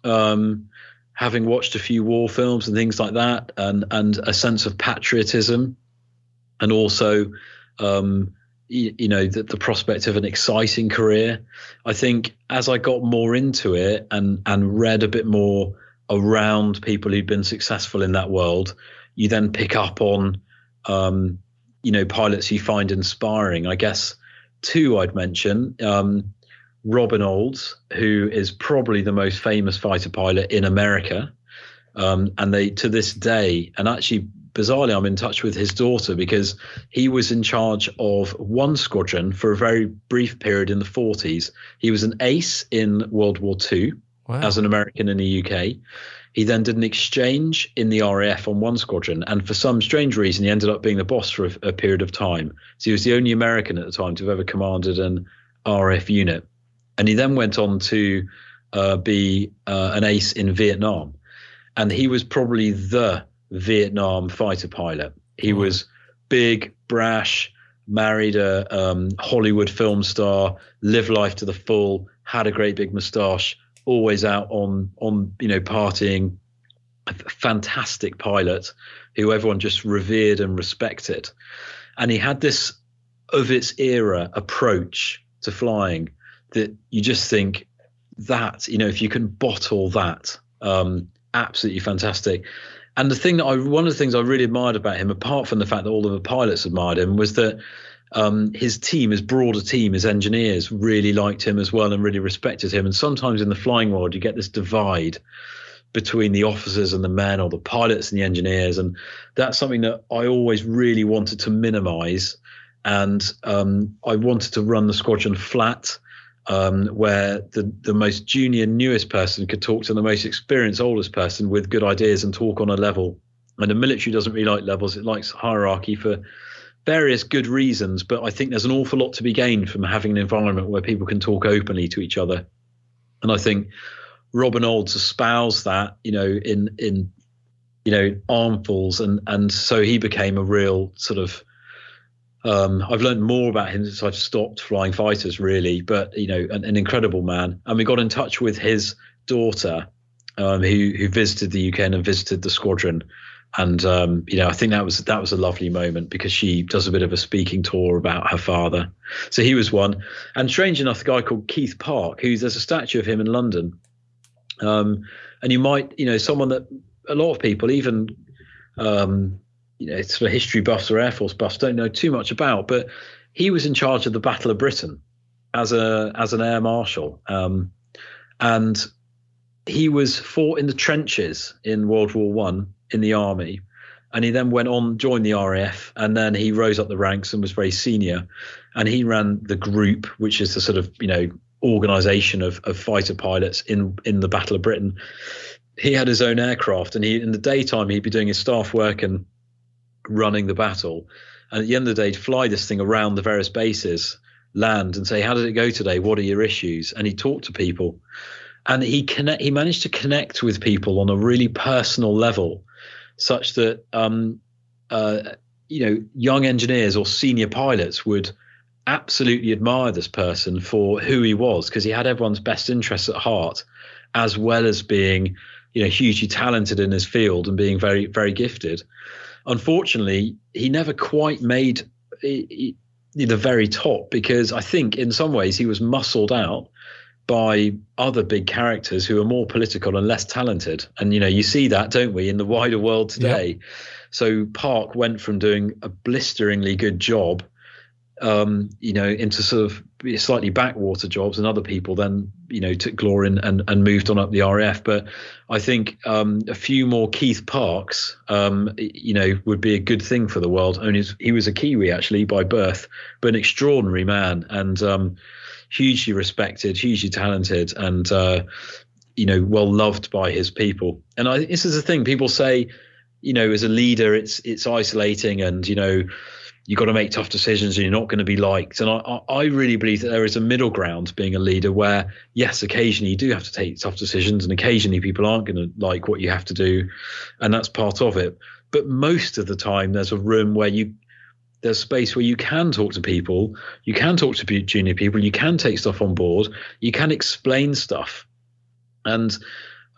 Um, having watched a few war films and things like that, and, and a sense of patriotism, and also, um, you, you know, the, the prospect of an exciting career. I think as I got more into it and, and read a bit more around people who've been successful in that world, you then pick up on, um, you know, pilots you find inspiring. I guess two I'd mention, um, Robin Olds, who is probably the most famous fighter pilot in America. Um, and they, to this day, and actually bizarrely, I'm in touch with his daughter, because he was in charge of One Squadron for a very brief period in the forties. He was an ace in World War Two. Wow. As an American in the U K. He then did an exchange in the R A F on One Squadron. And for some strange reason, he ended up being the boss for a, a period of time. So he was the only American at the time to have ever commanded an R A F unit. And he then went on to uh, be uh, an ace in Vietnam. And he was probably the Vietnam fighter pilot. He mm-hmm. was big, brash, married a um, Hollywood film star, lived life to the full, had a great big moustache, always out on, on you know, partying. A fantastic pilot who everyone just revered and respected. And he had this of its era approach to flying that you just think that, you know, if you can bottle that, um, absolutely fantastic. And the thing that I, one of the things I really admired about him, apart from the fact that all of the pilots admired him, was that um, his team, his broader team, his engineers really liked him as well and really respected him. And sometimes in the flying world, you get this divide between the officers and the men, or the pilots and the engineers. And that's something that I always really wanted to minimize. And um, I wanted to run the squadron flat, Um, where the, the most junior, newest person could talk to the most experienced, oldest person with good ideas and talk on a level. And the military doesn't really like levels. It likes hierarchy for various good reasons. But I think there's an awful lot to be gained from having an environment where people can talk openly to each other. And I think Robin Olds espoused that, you know, in, in you know, armfuls. And, and so he became a real sort of, Um, I've learned more about him since I've stopped flying fighters, really, but, you know, an, an incredible man. And we got in touch with his daughter, um, who, who visited the U K and visited the squadron. And, um, you know, I think that was that was a lovely moment, because she does a bit of a speaking tour about her father. So he was one. And strange enough, a guy called Keith Park, who there's a statue of him in London. Um, and you might, you know, someone that a lot of people, even um you know, it's for history buffs or Air Force buffs, don't know too much about, but he was in charge of the Battle of Britain as a as an air marshal. Um, and he was fought in the trenches in World War One in the army. And he then went on, joined the R A F, and then he rose up the ranks and was very senior. And he ran the group, which is the sort of, you know, organisation of, of fighter pilots in, in the Battle of Britain. He had his own aircraft, and he in the daytime he'd be doing his staff work and running the battle. And at the end of the day, he'd fly this thing around the various bases, land and say, how did it go today? What are your issues? And he talked to people, and he connect, he managed to connect with people on a really personal level, such that, um, uh, you know, young engineers or senior pilots would absolutely admire this person for who he was, because he had everyone's best interests at heart, as well as being, you know, hugely talented in his field and being very, very gifted. Unfortunately, he never quite made he, he, the very top, because I think in some ways he was muscled out by other big characters who are more political and less talented. And, you know, you see that, don't we, in the wider world today. Yep. So Park went from doing a blisteringly good job, um, you know, into sort of slightly backwater jobs, and other people then, you know, took glory and, and, and moved on up the R A F. But I think um, a few more Keith Parks, um, you know, would be a good thing for the world. Only he was a Kiwi actually by birth, but an extraordinary man, and um, hugely respected, hugely talented, and, uh, you know, well loved by his people. And I, this is the thing people say, you know, as a leader, it's, it's isolating, and, you know, you've got to make tough decisions and you're not going to be liked. And I, I really believe that there is a middle ground being a leader where, yes, occasionally you do have to take tough decisions, and occasionally people aren't going to like what you have to do, and that's part of it. But most of the time there's a room where you, there's space where you can talk to people, you can talk to junior people, you can take stuff on board, you can explain stuff. And,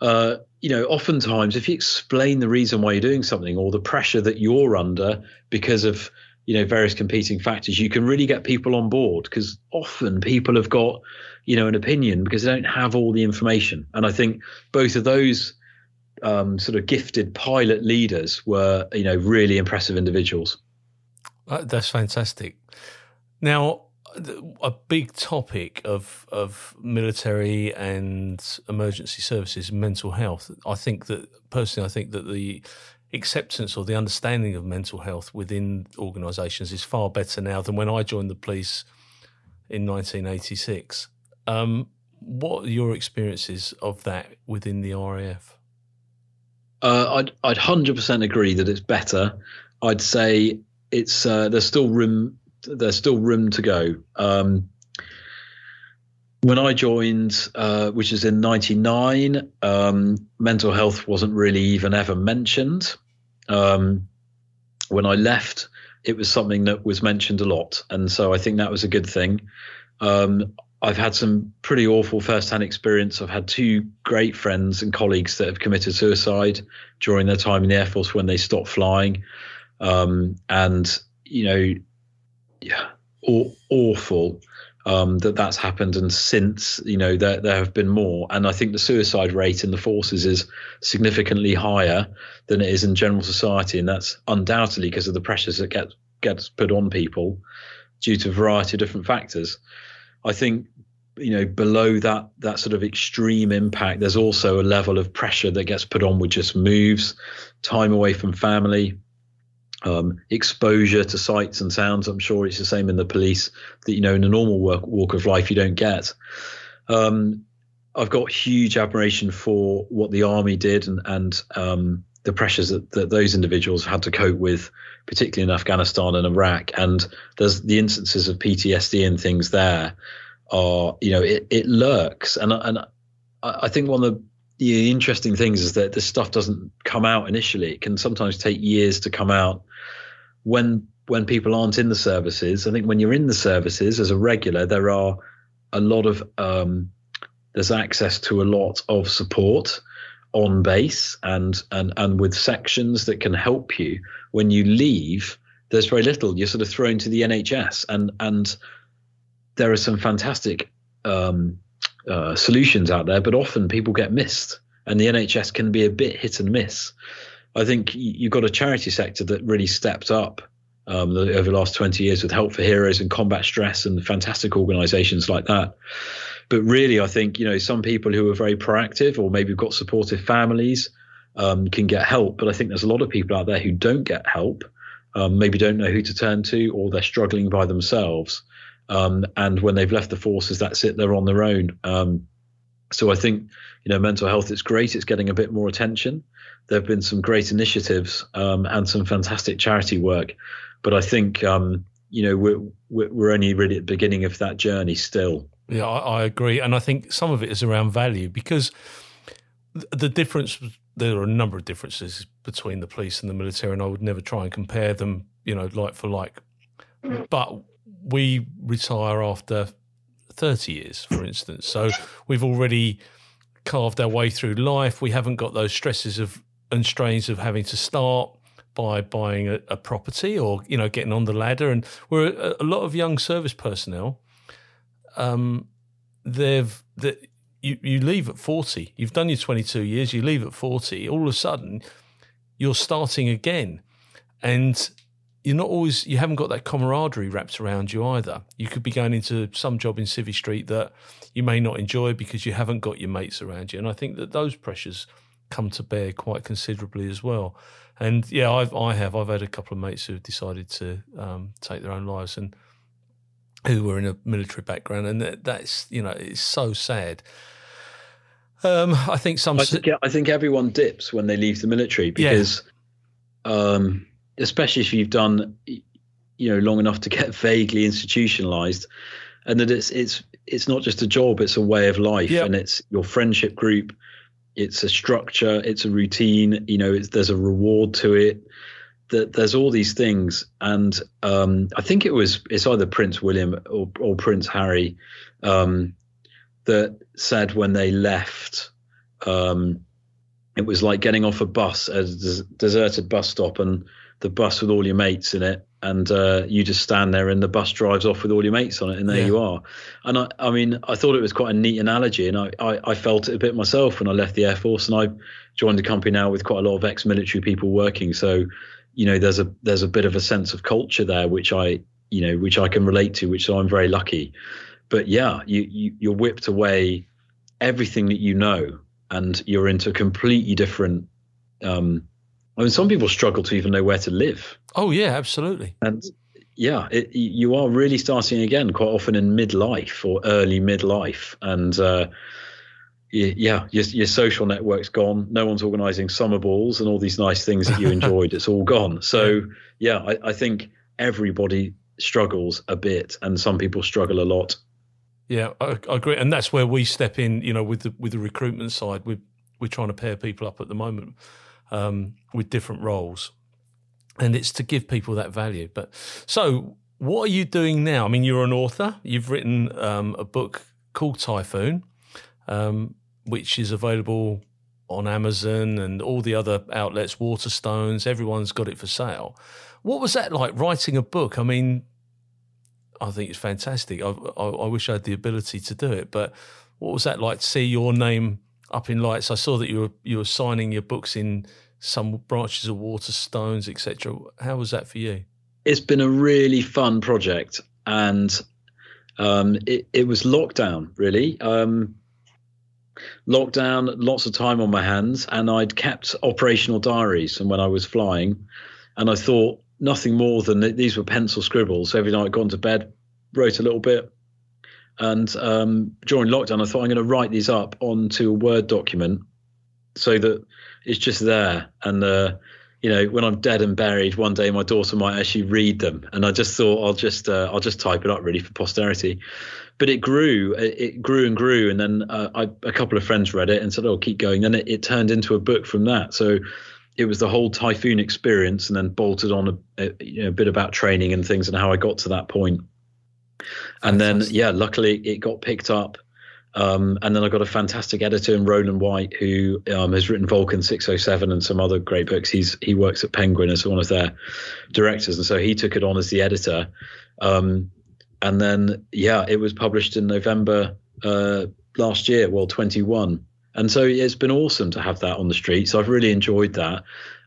uh, you know, oftentimes if you explain the reason why you're doing something or the pressure that you're under because of, you know, various competing factors, you can really get people on board, because often people have got, you know, an opinion because they don't have all the information. And I think both of those um, sort of gifted pilot leaders were, you know, really impressive individuals. That's fantastic. Now, a big topic of of military and emergency services, mental health. I think that personally, I think that the acceptance or the understanding of mental health within organisations is far better now than when I joined the police in nineteen eighty-six. Um, what are your experiences of that within the R A F? Uh, I'd, I'd one hundred percent agree that it's better. I'd say it's uh, there's still room there's still room to go. Um, when I joined, uh, which is in ninety-nine, um, mental health wasn't really even ever mentioned. Um, when I left, it was something that was mentioned a lot. And so I think that was a good thing. Um, I've had some pretty awful first-hand experience. I've had two great friends and colleagues that have committed suicide during their time in the Air Force when they stopped flying. Um, and, you know, yeah, aw- awful um, that that's happened. And since, you know, there, there have been more. And I think the suicide rate in the forces is significantly higher than it is in general society. And that's undoubtedly because of the pressures that get, gets put on people due to a variety of different factors. I think, you know, below that, that sort of extreme impact, there's also a level of pressure that gets put on with just moves, time away from family, Um, exposure to sights and sounds. I'm sure it's the same in the police that, you know, in a normal work, walk of life, you don't get. Um, I've got huge admiration for what the Army did and, and um, the pressures that, that those individuals had to cope with, particularly in Afghanistan and Iraq. And there's the instances of P T S D and things there are, you know, it, it lurks. And, and I think one of the The interesting things is that this stuff doesn't come out initially. It can sometimes take years to come out when when people aren't in the services. I think when you're in the services as a regular, there are a lot of um, there's access to a lot of support on base and and and with sections that can help you. When you leave, there's very little. You're sort of thrown to the N H S, and and there are some fantastic Um, Uh, solutions out there, but often people get missed, and the N H S can be a bit hit and miss. I think you've got a charity sector that really stepped up um, over the last twenty years with Help for Heroes and Combat Stress and fantastic organizations like that. But really, I think, you know, some people who are very proactive or maybe got supportive families um, can get help. But I think there's a lot of people out there who don't get help, um, maybe don't know who to turn to, or they're struggling by themselves. Um, and when they've left the forces, that's it, they're on their own. Um, so I think, you know, mental health, it's great. It's getting a bit more attention. There have been some great initiatives um, and some fantastic charity work. But I think, um, you know, we're, we're only really at the beginning of that journey still. Yeah, I, I agree. And I think some of it is around value, because the difference, there are a number of differences between the police and the military, and I would never try and compare them, you know, like for like. But we retire after thirty years, for instance. So we've already carved our way through life. We haven't got those stresses of and strains of having to start by buying a, a property or, you know, getting on the ladder. And we're a, a lot of young service personnel. Um, they've that they, you you leave at forty. You've done your twenty-two years. You leave at forty. All of a sudden, you're starting again, and you're not always. You haven't got that camaraderie wrapped around you either. You could be going into some job in Civvy Street that you may not enjoy because you haven't got your mates around you. And I think that those pressures come to bear quite considerably as well. And yeah, I've, I have. I've had a couple of mates who have decided to um, take their own lives, and who were in a military background, and that, that's, you know, it's so sad. Um, I think some. I think, I think everyone dips when they leave the military, because, yeah. um, especially if you've done, you know, long enough to get vaguely institutionalized, and that it's it's it's not just a job; it's a way of life, yep. And it's your friendship group, it's a structure, it's a routine. You know, it's, there's a reward to it. That there's all these things, and um, I think it was it's either Prince William or, or Prince Harry um, that said when they left, um, it was like getting off a bus at a des- deserted bus stop, and the bus with all your mates in it, and uh, you just stand there, and the bus drives off with all your mates on it, and there yeah. you are. And I, I mean, I thought it was quite a neat analogy, and I, I, I felt it a bit myself when I left the Air Force, and I joined a company now with quite a lot of ex-military people working, so. You know, there's a there's a bit of a sense of culture there, which I, you know, which I can relate to, which I'm very lucky. But yeah, you, you you're whipped away everything that you know, and you're into a completely different. Um, I mean, some people struggle to even know where to live. Oh yeah, absolutely. And yeah, it, you are really starting again quite often in midlife or early midlife, and. Uh, Yeah, your, your social network's gone. No one's organising summer balls and all these nice things that you enjoyed. It's all gone. So, yeah, I, I think everybody struggles a bit, and some people struggle a lot. Yeah, I, I agree, and that's where we step in. You know, with the with the recruitment side, we're we're trying to pair people up at the moment um, with different roles, and it's to give people that value. But so, what are you doing now? I mean, you're an author. You've written um, a book called Typhoon. Um, which is available on Amazon and all the other outlets, Waterstones, everyone's got it for sale. What was that like, writing a book? I mean, I think it's fantastic. I, I, I wish I had the ability to do it, but what was that like to see your name up in lights? I saw that you were, you were signing your books in some branches of Waterstones, et cetera. How was that for you? It's been a really fun project, and um, it, it was lockdown, really. Um Lockdown, lots of time on my hands, and I'd kept operational diaries from when I was flying, and I thought nothing more than that these were pencil scribbles. So every night I'd gone to bed, wrote a little bit, and um, during lockdown I thought I'm going to write these up onto a Word document so that it's just there, and uh, you know, when I'm dead and buried, one day my daughter might actually read them. And I just thought I'll just uh, I'll just type it up really for posterity. But it grew, it grew and grew, and then uh, I, a couple of friends read it and said, "Oh, keep going." Then it, it turned into a book from that. So it was the whole Typhoon experience, and then bolted on a, a, you know, a bit about training and things and how I got to that point. And fantastic. Then, yeah, luckily it got picked up. Um, and then I got a fantastic editor in Roland White, who um, has written Vulcan six oh seven and some other great books. He's he works at Penguin as one of their directors, and so he took it on as the editor. Um, and then, yeah, it was published in November uh, last year, well, twenty-one. And so it's been awesome to have that on the street. So I've really enjoyed that.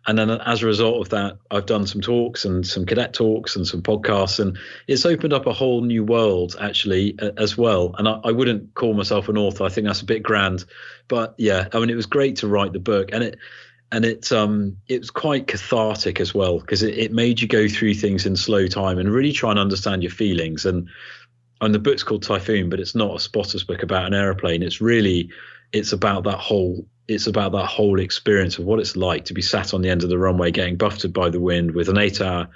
And then as a result of that, I've done some talks and some cadet talks and some podcasts, and it's opened up a whole new world, actually, as well. And I, I wouldn't call myself an author. I think that's a bit grand. But yeah, I mean, it was great to write the book, and it and it, um, it was quite cathartic as well, because it, it made you go through things in slow time and really try and understand your feelings. And and the book's called Typhoon, but it's not a spotter's book about an aeroplane. It's really, it's about that whole, it's about that whole experience of what it's like to be sat on the end of the runway, getting buffeted by the wind with an eight hour,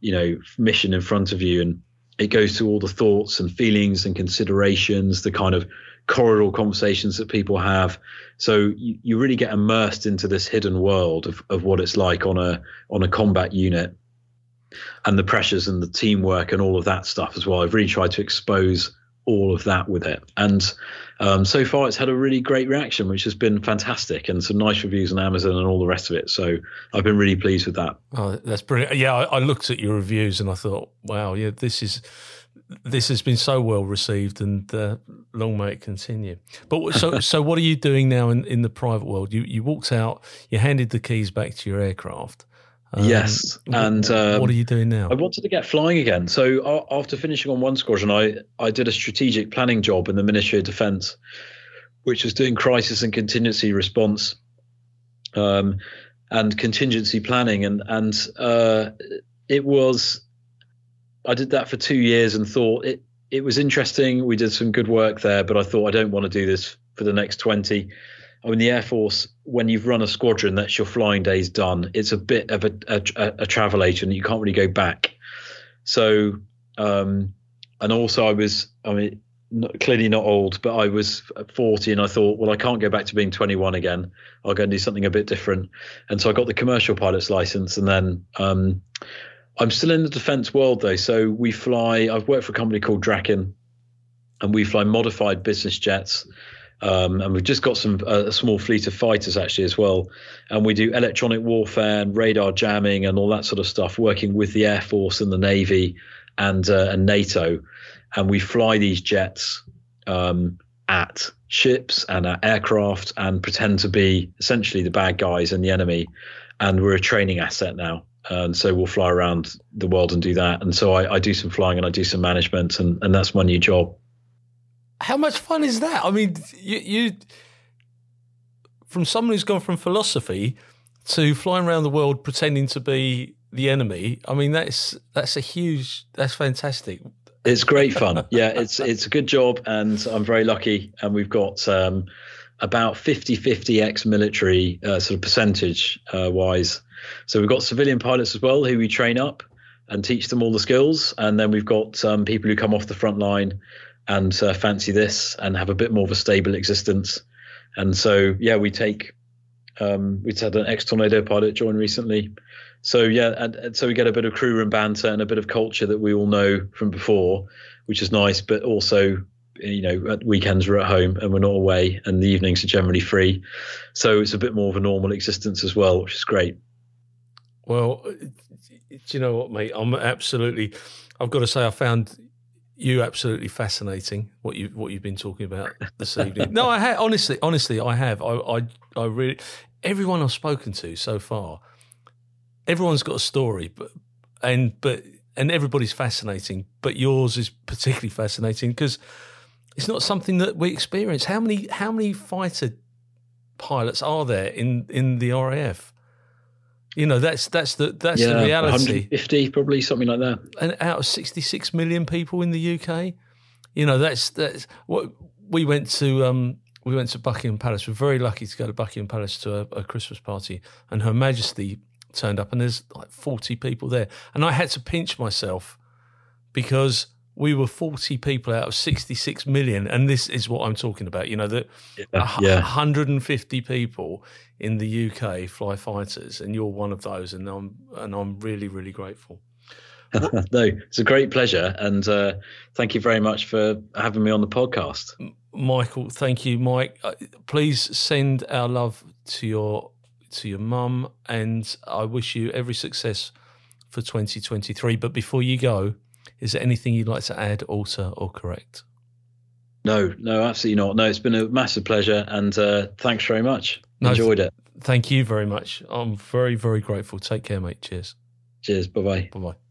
you know, mission in front of you. And it goes through all the thoughts and feelings and considerations, the kind of corridor conversations that people have. So you, you really get immersed into this hidden world of, of what it's like on a, on a combat unit, and the pressures and the teamwork and all of that stuff as well. I've really tried to expose all of that with it. And um, so far it's had a really great reaction, which has been fantastic, and some nice reviews on Amazon and all the rest of it. So I've been really pleased with that. Oh, that's brilliant. Yeah, I, I looked at your reviews and I thought, wow, yeah, this is this has been so well received, and uh, long may it continue. But so so what are you doing now in, in the private world? You you walked out, you handed the keys back to your aircraft. Um, yes, and um, what are you doing now? I wanted to get flying again. So uh, after finishing on One Squadron, I, I did a strategic planning job in the Ministry of Defence, which was doing crisis and contingency response um, and contingency planning. And, and uh, it was – I did that for two years and thought it, it was interesting. We did some good work there, but I thought I don't want to do this for the next twenty. I mean, the Air Force, when you've run a squadron, that's your flying days done. It's a bit of a, a, a travel agent. You can't really go back. So, um, and also I was, I mean, not, clearly not old, but I was forty and I thought, well, I can't go back to being twenty-one again. I'll go and do something a bit different. And so I got the commercial pilot's license, and then um, I'm still in the defense world though. So we fly, I've worked for a company called Draken, and we fly modified business jets. Um, and we've just got some uh, a small fleet of fighters actually as well. And we do electronic warfare and radar jamming and all that sort of stuff, working with the Air Force and the Navy and, uh, and NATO. And we fly these jets um, at ships and at aircraft and pretend to be essentially the bad guys and the enemy. And we're a training asset now. And so we'll fly around the world and do that. And so I, I do some flying and I do some management, and, and that's my new job. How much fun is that? I mean, you, you from someone who's gone from philosophy to flying around the world pretending to be the enemy. I mean, that's that's a huge, that's fantastic. It's great fun. Yeah, it's it's a good job, and I'm very lucky. And we've got um, about fifty-fifty ex-military uh, sort of percentage uh, wise. So we've got civilian pilots as well who we train up and teach them all the skills, and then we've got um, people who come off the front line and uh, fancy this and have a bit more of a stable existence. And so, yeah, we take, um, we've had an ex-Tornado pilot join recently. So, yeah, and, and so we get a bit of crew room banter and a bit of culture that we all know from before, which is nice. But also, you know, at weekends we're at home and we're not away, and the evenings are generally free. So it's a bit more of a normal existence as well, which is great. Well, do you know what, mate? I'm absolutely, I've got to say I found... you absolutely fascinating. What you what you've been talking about this evening. No, I have, honestly, honestly, I have. I, I I really. Everyone I've spoken to so far, everyone's got a story, but and but and everybody's fascinating. But yours is particularly fascinating because it's not something that we experience. How many how many fighter pilots are there in, in the R A F? You know, that's that's the that's yeah, the reality. one hundred fifty probably, something like that. And out of sixty-six million people in the U K, you know, that's that's what we went to. Um, we went to Buckingham Palace. We're very lucky to go to Buckingham Palace to a, a Christmas party, and Her Majesty turned up, and there's like forty people there, and I had to pinch myself because we were forty people out of sixty-six million, and this is what I'm talking about. You know, that yeah, yeah. one hundred fifty people in the U K fly fighters, and you're one of those, and I'm and I'm really, really grateful. No, it's a great pleasure, and uh, thank you very much for having me on the podcast. Michael, thank you, Mike. Uh, please send our love to your to your mum, and I wish you every success for twenty twenty-three. But before you go, is there anything you'd like to add, alter, or correct? No, no, absolutely not. No, it's been a massive pleasure, and uh, thanks very much. No, Enjoyed th- it. Thank you very much. I'm very, very grateful. Take care, mate. Cheers. Cheers. Bye-bye. Bye-bye.